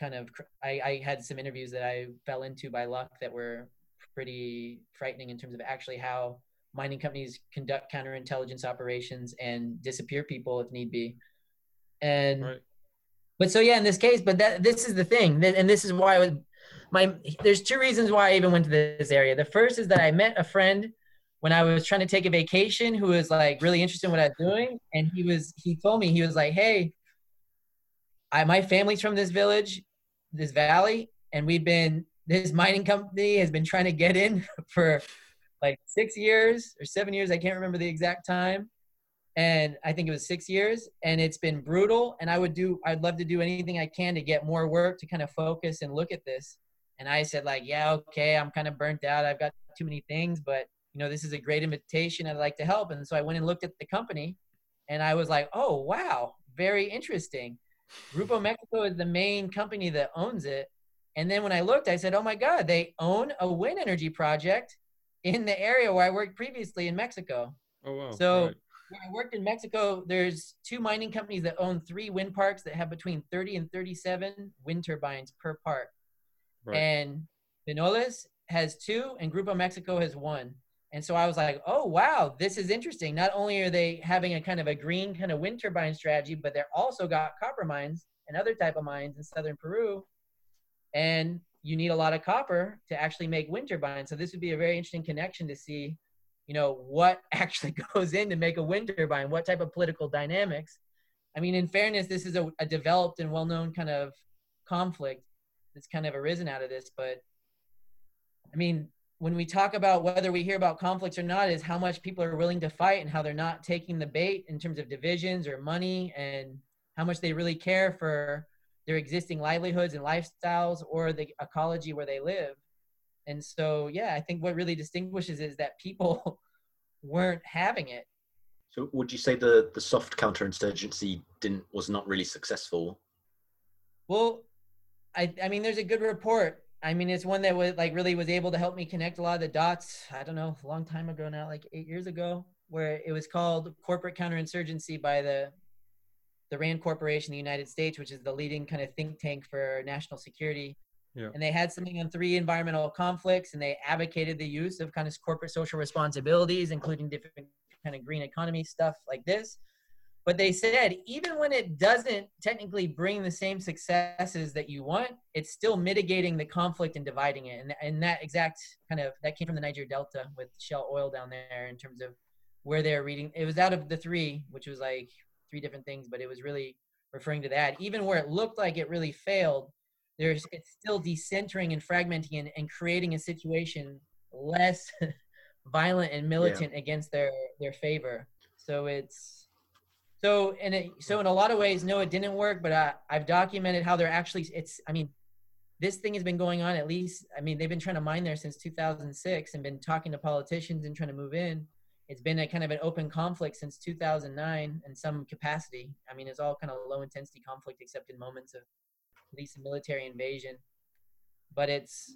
kind of, I, I had some interviews that I fell into by luck that were pretty frightening in terms of actually how mining companies conduct counterintelligence operations and disappear people if need be. And, right. but so yeah, in this case, but that, this is the thing. And this is why I was, my, there's two reasons why I even went to this area. The first is that I met a friend when I was trying to take a vacation who was like really interested in what I was doing. And he was, he told me, he was like, hey, I, my family's from this village, this valley, and we've been, this mining company has been trying to get in for like six years or seven years. I can't remember the exact time. And I think it was six years and it's been brutal. And I would do, I'd love to do anything I can to get more work to kind of focus and look at this. And I said like, yeah, okay, I'm kind of burnt out. I've got too many things, but you know, this is a great invitation. I'd like to help. And so I went and looked at the company and I was like, oh, wow, very interesting. Grupo Mexico is the main company that owns it. And then when I looked, I said, oh my God, they own a wind energy project in the area where I worked previously in Mexico. Oh, wow. So right. when I worked in Mexico, there's two mining companies that own three wind parks that have between thirty and thirty-seven wind turbines per park. Right. And Pinoles has two and Grupo Mexico has one. And so I was like, oh, wow, this is interesting. Not only are they having a kind of a green kind of wind turbine strategy, but they're also got copper mines and other type of mines in southern Peru. And you need a lot of copper to actually make wind turbines. So this would be a very interesting connection to see, you know, what actually goes in to make a wind turbine, what type of political dynamics. I mean, in fairness, this is a, a developed and well-known kind of conflict that's kind of arisen out of this. But I mean, when we talk about whether we hear about conflicts or not is how much people are willing to fight and how they're not taking the bait in terms of divisions or money and how much they really care for their existing livelihoods and lifestyles or the ecology where they live. And so, yeah, I think what really distinguishes is that people weren't having it. So would you say the, the soft counterinsurgency didn't, was not really successful? Well, I, I mean, there's a good report. I mean, it's one that was like really was able to help me connect a lot of the dots. I don't know, a long time ago now, like eight years ago, where it was called Corporate Counterinsurgency by the the RAND Corporation in the United States, which is the leading kind of think tank for national security. Yeah. And they had something on three environmental conflicts, and they advocated the use of kind of corporate social responsibilities, including different kind of green economy stuff like this. But they said, even when it doesn't technically bring the same successes that you want, it's still mitigating the conflict and dividing it. And, and that exact kind of, that came from the Niger Delta with Shell oil down there in terms of where they're reading. It was out of the three, which was like, three different things, but it was really referring to that. Even where it looked like it really failed, there's it's still decentering and fragmenting and, and creating a situation less violent and militant yeah. against their their favor. So it's so and it, so in a lot of ways, no, it didn't work. But I, I've documented how they're actually. It's I mean, this thing has been going on at least. I mean, they've been trying to mine there since two thousand six and been talking to politicians and trying to move in. It's been a kind of an open conflict since two thousand nine in some capacity. I mean, it's all kind of low intensity conflict, except in moments of at least military invasion. But it's,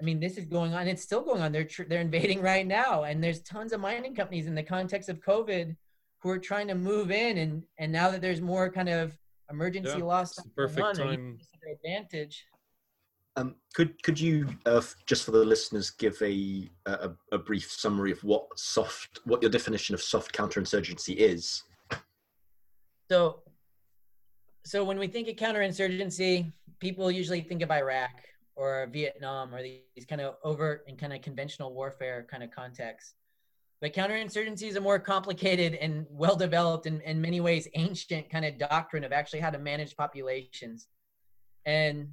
I mean, this is going on. It's still going on. They're, tr- they're invading right now. And there's tons of mining companies in the context of COVID who are trying to move in, and and now that there's more kind of emergency yeah, loss, perfect time advantage. Um, could could you uh, just for the listeners give a, a a brief summary of what soft, what your definition of soft counterinsurgency is? So, so when we think of counterinsurgency, people usually think of Iraq or Vietnam or these kind of overt and kind of conventional warfare kind of contexts. But counterinsurgency is a more complicated and well-developed and in many ways ancient kind of doctrine of actually how to manage populations. And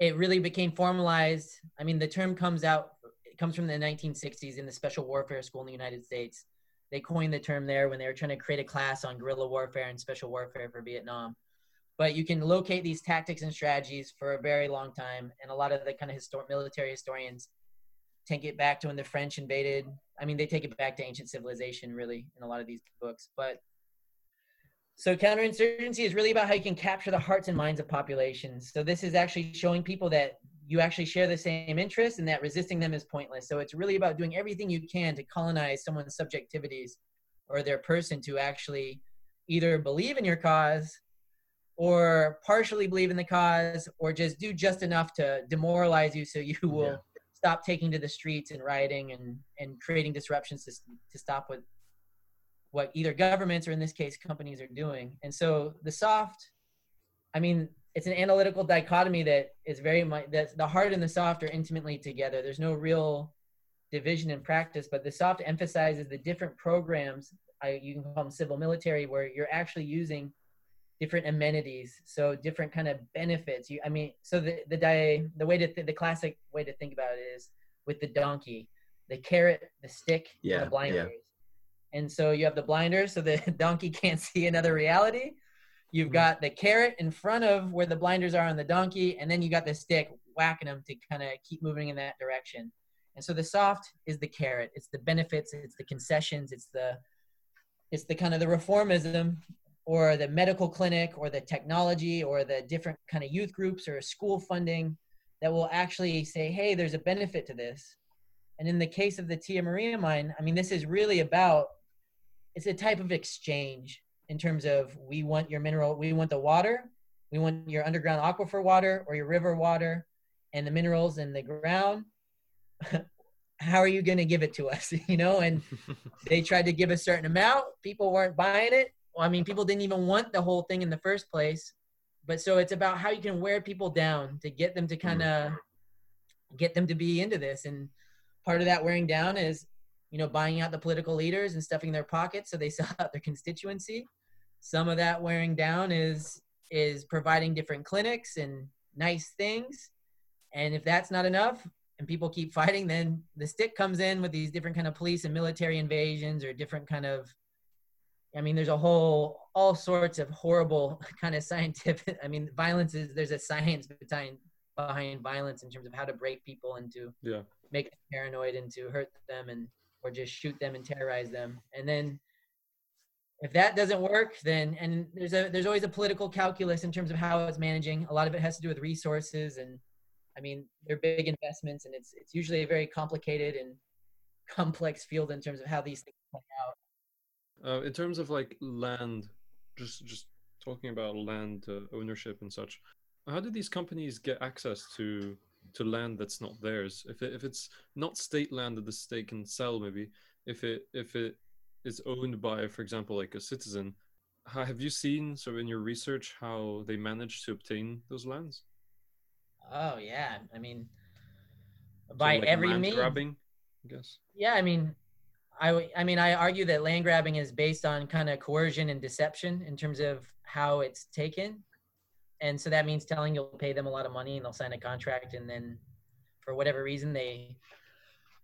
it really became formalized. I mean, the term comes out, it comes from the nineteen sixties in the Special Warfare School in the United States. They coined the term there when they were trying to create a class on guerrilla warfare and special warfare for Vietnam. But you can locate these tactics and strategies for a very long time. And a lot of the kind of histor- military historians take it back to when the French invaded. I mean, they take it back to ancient civilization, really, in a lot of these books. But so counterinsurgency is really about how you can capture the hearts and minds of populations. So this is actually showing people that you actually share the same interests and that resisting them is pointless. So it's really about doing everything you can to colonize someone's subjectivities or their person to actually either believe in your cause or partially believe in the cause, or just do just enough to demoralize you so you will yeah. stop taking to the streets and rioting and, and creating disruptions to, to stop what, what either governments or in this case companies are doing. And so the soft, I mean, it's an analytical dichotomy that is very much, that the hard and the soft are intimately together. There's no real division in practice, but the soft emphasizes the different programs, I, you can call them civil military, where you're actually using different amenities, so different kind of benefits. You, I mean, so the the di- the way to th- the classic way to think about it is with the donkey, the carrot, the stick, yeah, and the blinders. Yeah. And so you have the blinders, so the donkey can't see another reality. You've mm-hmm. got the carrot in front of where the blinders are on the donkey, and then you got the stick whacking them to kind of keep moving in that direction. And so the soft is the carrot. It's the benefits. It's the concessions. It's the it's the kind of the reformism, or the medical clinic, or the technology, or the different kind of youth groups or school funding that will actually say, hey, there's a benefit to this. And in the case of the Tia Maria mine, I mean, this is really about, it's a type of exchange in terms of we want your mineral, we want the water, we want your underground aquifer water or your river water and the minerals in the ground. How are you gonna give it to us, you know? And they tried to give a certain amount, people weren't buying it. I mean, people didn't even want the whole thing in the first place. But so it's about how you can wear people down to get them to kind of get them to be into this. And part of that wearing down is, you know, buying out the political leaders and stuffing their pockets so they sell out their constituency. Some of that wearing down is is providing different clinics and nice things. And if that's not enough and people keep fighting, then the stick comes in with these different kind of police and military invasions or different kind of, I mean, there's a whole, all sorts of horrible kind of scientific, I mean, violence is, there's a science behind, behind violence in terms of how to break people and to yeah. make them paranoid and to hurt them and, or just shoot them and terrorize them. And then if that doesn't work, then, and there's a, there's always a political calculus in terms of how it's managing. A lot of it has to do with resources and, I mean, they're big investments and it's, it's usually a very complicated and complex field in terms of how these things play out. Uh, in terms of like land, just just talking about land uh, ownership and such, how do these companies get access to to land that's not theirs? If it, if it's not state land that the state can sell, maybe if it if it is owned by, for example, like a citizen, how, have you seen so in your research how they manage to obtain those lands? Oh yeah, I mean by so like every land means. Grabbing, I guess. Yeah, I mean. I, I mean, I argue that land grabbing is based on kind of coercion and deception in terms of how it's taken. And so that means telling you'll pay them a lot of money and they'll sign a contract. And then for whatever reason, they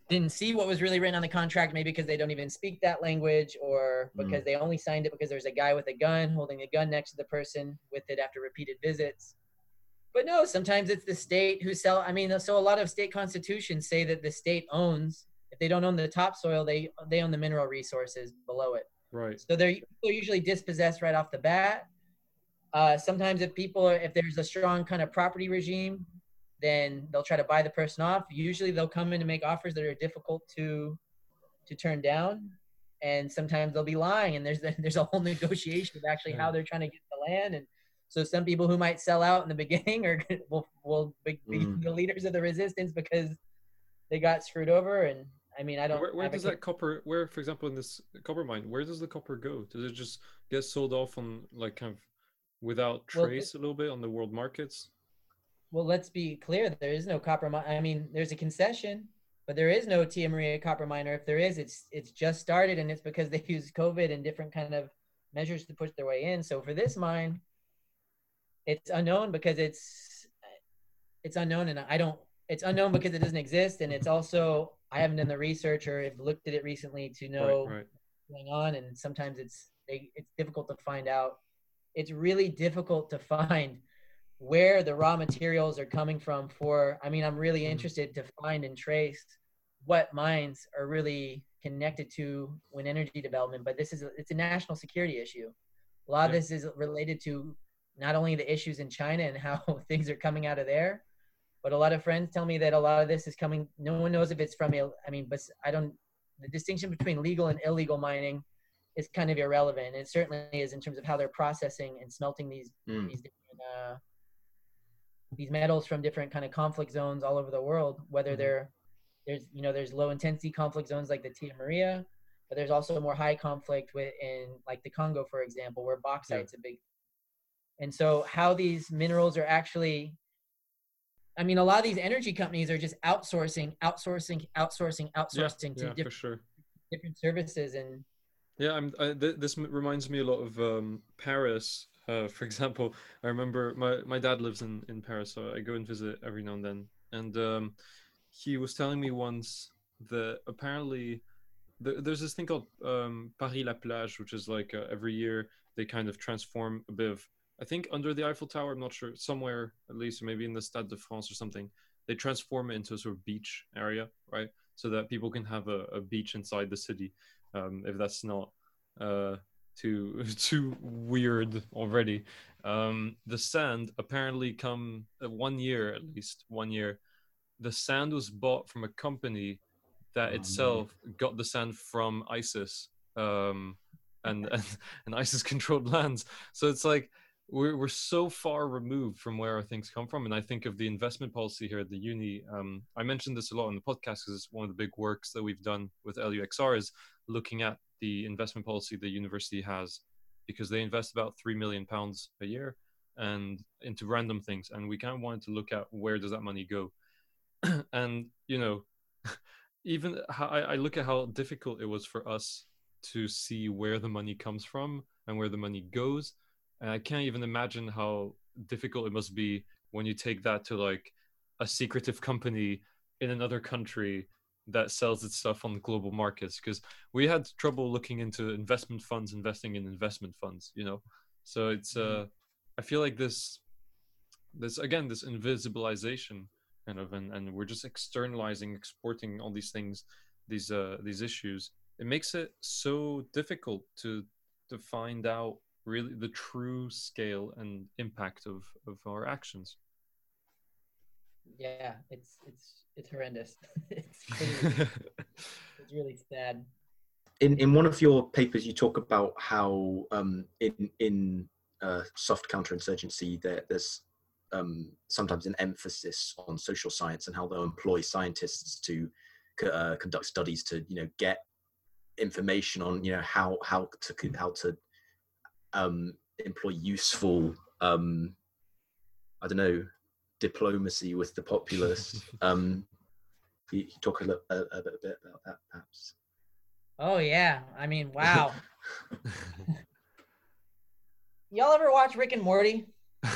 didn't see what was really written on the contract, maybe because they don't even speak that language or because mm. they only signed it because there's a guy with a gun holding a gun next to the person with it after repeated visits. But no, sometimes it's the state who sell. I mean, so a lot of state constitutions say that the state owns. If they don't own the topsoil, they they own the mineral resources below it. Right. So they're, they're usually dispossessed right off the bat. Uh, sometimes if people, are, if there's a strong kind of property regime, then they'll try to buy the person off. Usually they'll come in and make offers that are difficult to to turn down. and sometimes they'll be lying, and there's there's a whole negotiation of actually how they're trying to get the land. And so some people who might sell out in the beginning are will will be mm. the leaders of the resistance because they got screwed over. And I mean, I don't. Where, where does that copper? Where, for example, in this copper mine, where does the copper go? Does it just get sold off on like kind of without trace well, a little bit on the world markets? Well, let's be clear. There is no copper mine. I mean, there's a concession, but there is no Tia Maria copper mine. Or if there is, it's it's just started, and it's because they used COVID and different kind of measures to push their way in. So for this mine, it's unknown because it's it's unknown, and I don't. It's unknown because it doesn't exist, and it's also I haven't done the research or have looked at it recently to know right, right. what's going on. And sometimes it's they, it's difficult to find out. It's really difficult to find where the raw materials are coming from. For I mean, I'm really interested to find and trace what mines are really connected to wind energy development. But this is a, it's a national security issue. A lot yeah. of this is related to not only the issues in China and how things are coming out of there. But a lot of friends tell me that a lot of this is coming. No one knows if it's from, I mean, but I don't, the distinction between legal and illegal mining is kind of irrelevant. It certainly is in terms of how they're processing and smelting these mm. these, different, uh, these metals from different kind of conflict zones all over the world, whether mm. they're, there's, you know, there's low intensity conflict zones like the Tia Maria, but there's also more high conflict with in like the Congo, for example, where bauxite's yeah. a big, and so how these minerals are actually, I mean, a lot of these energy companies are just outsourcing, outsourcing, outsourcing, outsourcing yeah, to yeah, different, sure. different services. And yeah, I'm, I, th- this m- reminds me a lot of um, Paris, uh, for example. I remember my, my dad lives in, in Paris, so I go and visit every now and then. And um, he was telling me once that apparently th- there's this thing called um, Paris La Plage, which is like uh, every year they kind of transform a bit of, I think under the Eiffel Tower, I'm not sure, somewhere at least, maybe in the Stade de France or something, they transform it into a sort of beach area, right? So that people can have a, a beach inside the city, um, if that's not uh, too too weird already. Um, the sand apparently come, uh, one year at least, one year, the sand was bought from a company that oh, itself man. got the sand from ISIS um, and, and, and ISIS-controlled lands. So it's like, We're we're so far removed from where our things come from. And I think of the investment policy here at the uni. Um, I mentioned this a lot on the podcast because it's one of the big works that we've done with L U X R is looking at the investment policy the university has, because they invest about three million pounds a year and into random things. And we kind of wanted to look at where does that money go? And, you know, even how, I, I look at how difficult it was for us to see where the money comes from and where the money goes. And I can't even imagine how difficult it must be when you take that to like a secretive company in another country that sells its stuff on the global markets. Because we had trouble looking into investment funds, investing in investment funds, you know? So it's, uh, I feel like this, this again, this invisibilization kind of, and, and we're just externalizing, exporting all these things, these, uh, these issues. It makes it so difficult to, to find out really the true scale and impact of, of our actions. Yeah, it's it's it's horrendous. It's, pretty, it's really sad. In in one of your papers, you talk about how um, in in uh, soft counterinsurgency there, there's um, sometimes an emphasis on social science and how they'll employ scientists to uh, conduct studies to you know get information on you know how how to how to Um, employ useful, um, I don't know, diplomacy with the populace. um, you, you talk a, little, a, a bit about that, perhaps. Oh yeah, I mean, wow. Y'all ever watch Rick and Morty?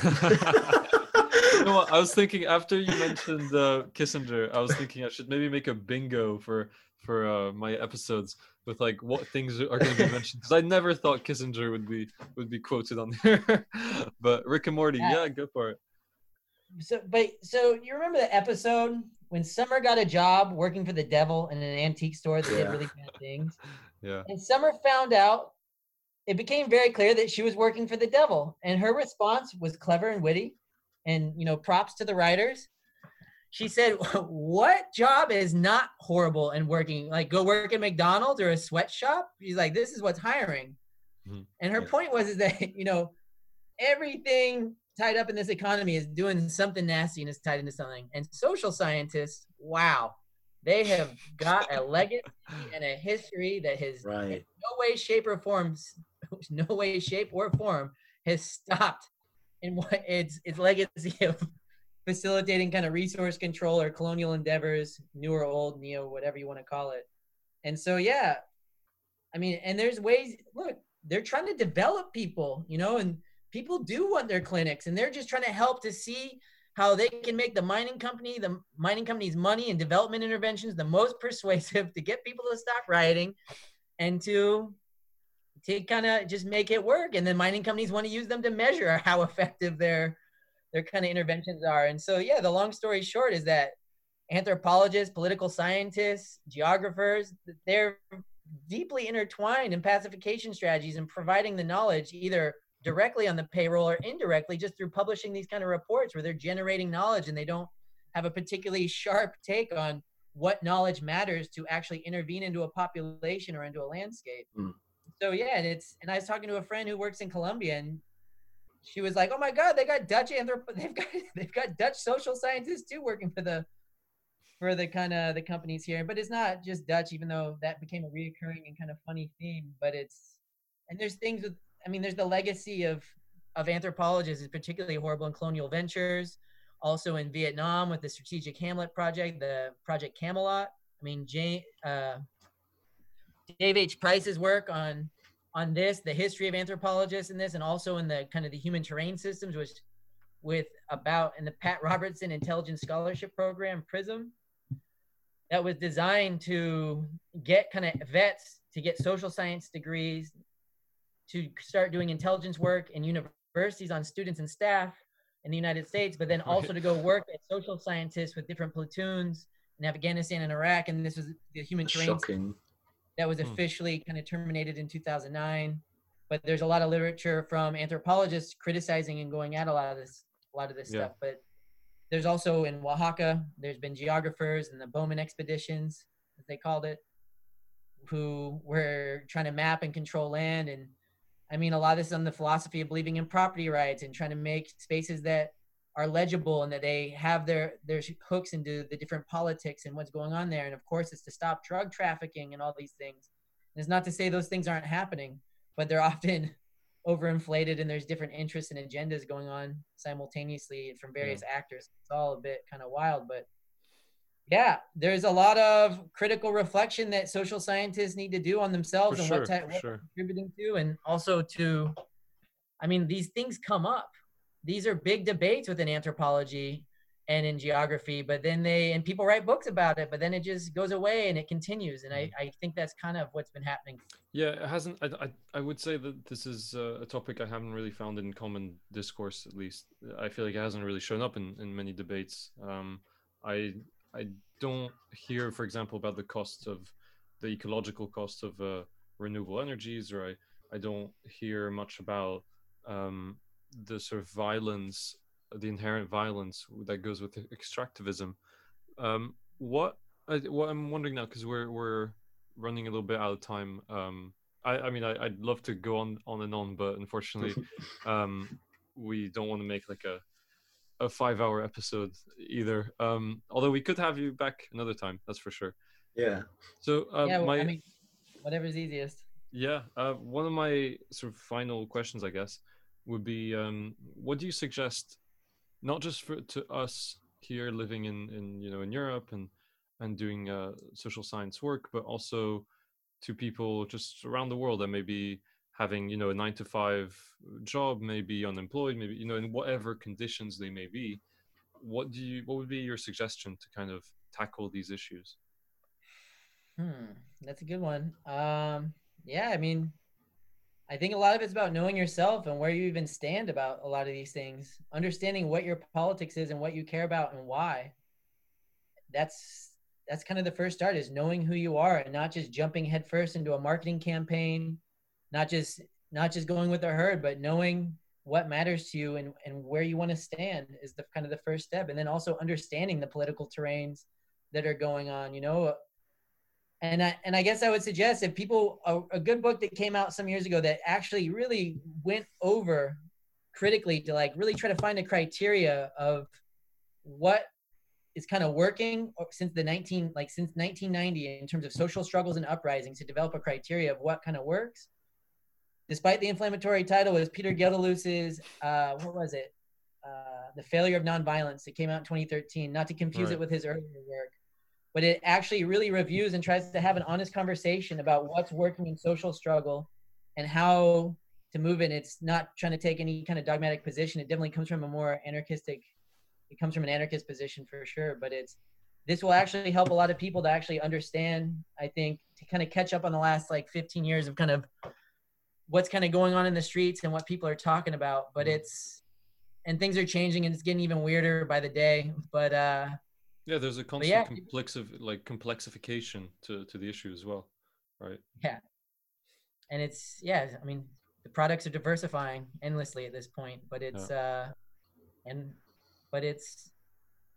You know what? I was thinking after you mentioned uh, Kissinger, I was thinking I should maybe make a bingo for for uh, my episodes with like what things are going to be mentioned, because I never thought Kissinger would be would be quoted on there. But Rick and Morty, yeah. yeah, go for it. So, but so you remember the episode when Summer got a job working for the devil in an antique store that yeah. did really bad things. Yeah, and Summer found out it became very clear that she was working for the devil, and her response was clever and witty, and you know, props to the writers. she said, what job is not horrible and working? Like, go work at McDonald's or a sweatshop? She's like, this is what's hiring. Mm-hmm. And her yeah. point was is that, you know, everything tied up in this economy is doing something nasty and it's tied into something. And social scientists, wow, they have got a legacy and a history that has right. in no way, shape, or form, no way, shape, or form has stopped in what its its legacy of facilitating kind of resource control or colonial endeavors, new or old, neo, whatever you want to call it. And so, yeah, I mean, and there's ways, look, they're trying to develop people, you know, and people do want their clinics, and they're just trying to help to see how they can make the mining company, the mining company's money and development interventions the most persuasive to get people to stop rioting and to to kind of just make it work. And then mining companies want to use them to measure how effective their their kind of interventions are. And so, yeah, the long story short is that anthropologists, political scientists, geographers, they're deeply intertwined in pacification strategies and providing the knowledge either directly on the payroll or indirectly just through publishing these kind of reports where they're generating knowledge and they don't have a particularly sharp take on what knowledge matters to actually intervene into a population or into a landscape. Mm. So yeah, and it's, and I was talking to a friend who works in Colombia, and she was like, oh my God, they got Dutch anthrop- they've got they've got Dutch social scientists too working for the for the kind of the companies here. But it's not just Dutch, even though that became a reoccurring and kind of funny theme. But it's, and there's things with, I mean, there's the legacy of of anthropologists is particularly horrible in colonial ventures. Also in Vietnam with the Strategic Hamlet Project, the Project Camelot. I mean, Jay, uh, Dave H. Price's work on on this, the history of anthropologists in this, and also in the kind of the human terrain systems, which with about in the Pat Robertson Intelligence Scholarship Program, PRISM, that was designed to get kind of vets to get social science degrees, to start doing intelligence work in universities on students and staff in the United States, but then also to go work as social scientists with different platoons in Afghanistan and Iraq. And this was the human terrain that was officially kind of terminated in two thousand nine. But there's a lot of literature from anthropologists criticizing and going at a lot of this, a lot of this yeah. stuff. But there's also in Oaxaca, there's been geographers and the Bowman expeditions, as they called it, who were trying to map and control land. And I mean, a lot of this is on the philosophy of believing in property rights and trying to make spaces that are legible and that they have their, their hooks into the different politics and what's going on there. And of course, it's to stop drug trafficking and all these things. And it's not to say those things aren't happening, but they're often overinflated and there's different interests and agendas going on simultaneously from various yeah. actors. It's all a bit kind of wild, but yeah, there's a lot of critical reflection that social scientists need to do on themselves for and sure, what type what sure. contributing to, and also to, I mean, these things come up. These are big debates within anthropology and in geography, but then they, and people write books about it, but then it just goes away and it continues. And I, I think that's kind of what's been happening. Yeah, it hasn't, I, I, I would say that this is a topic I haven't really found in common discourse, at least. I feel like it hasn't really shown up in, in many debates. Um, I, I don't hear, for example, about the costs of the ecological costs of uh, renewable energies, or I, I don't hear much about um, the sort of violence, the inherent violence that goes with extractivism. Um, what, I, what I'm wondering now, because we're we're running a little bit out of time. Um, I, I mean, I, I'd love to go on, on and on, but unfortunately, um, we don't want to make like a a five-hour episode either. Um, although we could have you back another time, that's for sure. Yeah. So uh, yeah, well, my I mean, whatever's easiest. Yeah. Uh, one of my sort of final questions, I guess, would be: um, what do you suggest, not just for to us here living in, in you know in Europe and and doing uh, social science work, but also to people just around the world that may be having, you know, a nine to five job, maybe unemployed, maybe, you know, in whatever conditions they may be, what do you, what would be your suggestion to kind of tackle these issues? Hmm, that's a good one. Um, yeah, I mean, I think a lot of it's about knowing yourself and where you even stand about a lot of these things, understanding what your politics is and what you care about and why. That's, that's kind of the first start, is knowing who you are and not just jumping headfirst into a marketing campaign, not just not just going with the herd, but knowing what matters to you and, and where you want to stand is the kind of the first step. And then also understanding the political terrains that are going on, you know, and I, and I guess I would suggest if people, a, a good book that came out some years ago that actually really went over critically to like really try to find a criteria of what is kind of working since the nineteen, like since nineteen ninety in terms of social struggles and uprisings to develop a criteria of what kind of works. Despite the inflammatory title, was Peter Geldeloos's, uh, what was it? Uh, The Failure of Nonviolence. It came out in twenty thirteen, not to confuse right. it with his earlier work, but it actually really reviews and tries to have an honest conversation about what's working in social struggle and how to move it. It's not trying to take any kind of dogmatic position. It definitely comes from a more anarchistic, it comes from an anarchist position for sure, but it's, this will actually help a lot of people to actually understand, I think, to kind of catch up on the last like fifteen years of kind of what's kind of going on in the streets and what people are talking about, but it's, and things are changing and it's getting even weirder by the day, but uh yeah, there's a constant yeah. complex of like complexification to to the issue as well, right? Yeah, and it's yeah I mean the products are diversifying endlessly at this point, but it's yeah. uh and but it's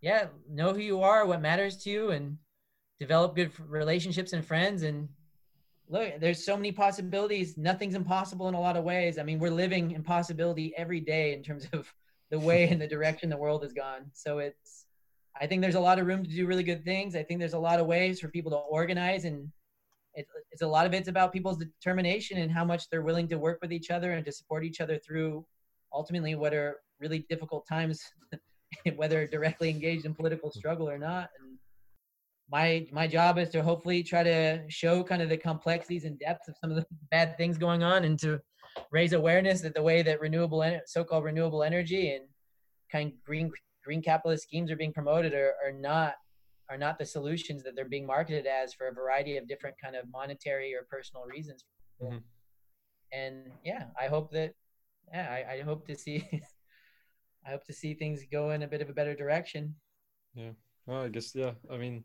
yeah know who you are, what matters to you, and develop good relationships and friends. And look, there's so many possibilities. Nothing's impossible in a lot of ways. I mean, we're living impossibility every day in terms of the way and the direction the world has gone. So it's, I think there's a lot of room to do really good things. I think there's a lot of ways for people to organize, and it, it's a lot of it's about people's determination and how much they're willing to work with each other and to support each other through ultimately what are really difficult times, whether directly engaged in political struggle or not. And, My my job is to hopefully try to show kind of the complexities and depths of some of the bad things going on, and to raise awareness that the way that renewable, so-called renewable energy and kind of green green capitalist schemes are being promoted are, are not are not the solutions that they're being marketed as for a variety of different kind of monetary or personal reasons. Mm-hmm. And yeah, I hope that yeah I, I hope to see I hope to see things go in a bit of a better direction. Yeah. Well, I guess yeah. I mean.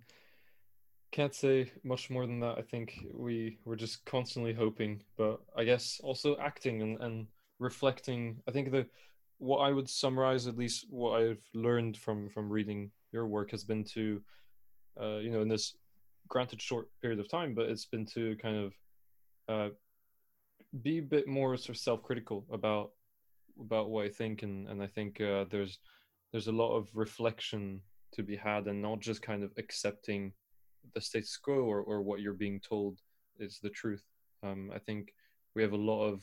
Can't say much more than that. I think we were just constantly hoping, but I guess also acting and, and reflecting. I think the what I would summarize, at least what I've learned from from reading your work, has been to uh you know in this granted short period of time, but it's been to kind of uh be a bit more sort of self-critical about about what I think, and and I think uh there's there's a lot of reflection to be had, and not just kind of accepting the status quo or, or what you're being told is the truth. Um, I think we have a lot of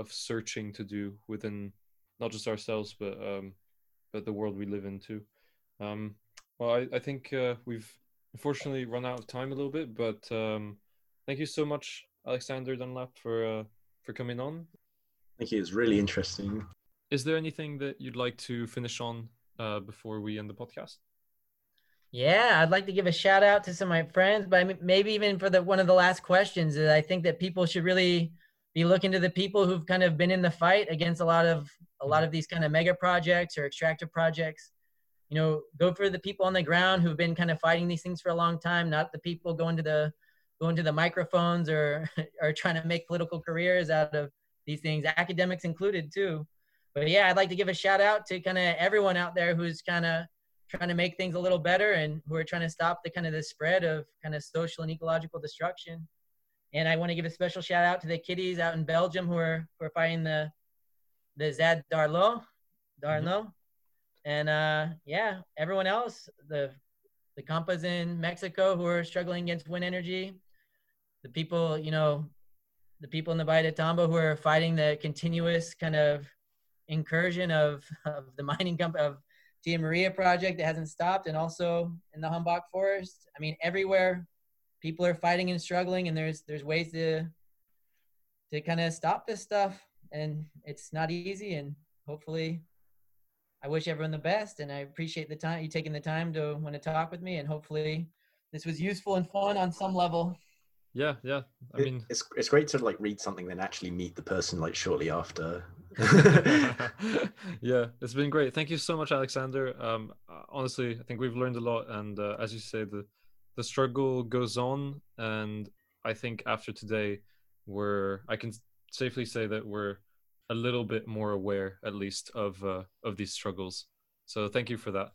of searching to do within not just ourselves, but um, but the world we live in too. Um, well, I, I think uh, we've unfortunately run out of time a little bit, but um, thank you so much, Alexander Dunlap, for uh, for coming on. Thank you. It's really interesting. Is there anything that you'd like to finish on uh, before we end the podcast? Yeah, I'd like to give a shout out to some of my friends, but maybe even for the one of the last questions is I think that people should really be looking to the people who've kind of been in the fight against a lot of a lot of these kind of mega projects or extractive projects. You know, go for the people on the ground who've been kind of fighting these things for a long time, not the people going to the going to the microphones or or trying to make political careers out of these things, academics included too. But yeah, I'd like to give a shout out to kind of everyone out there who's kind of trying to make things a little better and who are trying to stop the kind of the spread of kind of social and ecological destruction. And I want to give a special shout out to the kiddies out in Belgium who are, who are fighting the, the Zad Darlo, Darlo. Mm-hmm. And uh, yeah, everyone else, the, the compas in Mexico who are struggling against wind energy, the people, you know, the people in the Bahía de Tambo who are fighting the continuous kind of incursion of, of the mining company, of Tia Maria project that hasn't stopped, and also in the Hambach forest. I mean, everywhere people are fighting and struggling, and there's there's ways to to kind of stop this stuff, and it's not easy. And hopefully, I wish everyone the best, and I appreciate the time you taking the time to want to talk with me, and hopefully this was useful and fun on some level. Yeah, yeah. I mean, it's it's great to like read something then actually meet the person like shortly after. Yeah, it's been great. Thank you so much, Alexander. Um honestly, I think we've learned a lot, and uh, as you say, the the struggle goes on, and I think after today we're I can safely say that we're a little bit more aware, at least, of uh, of these struggles. So thank you for that.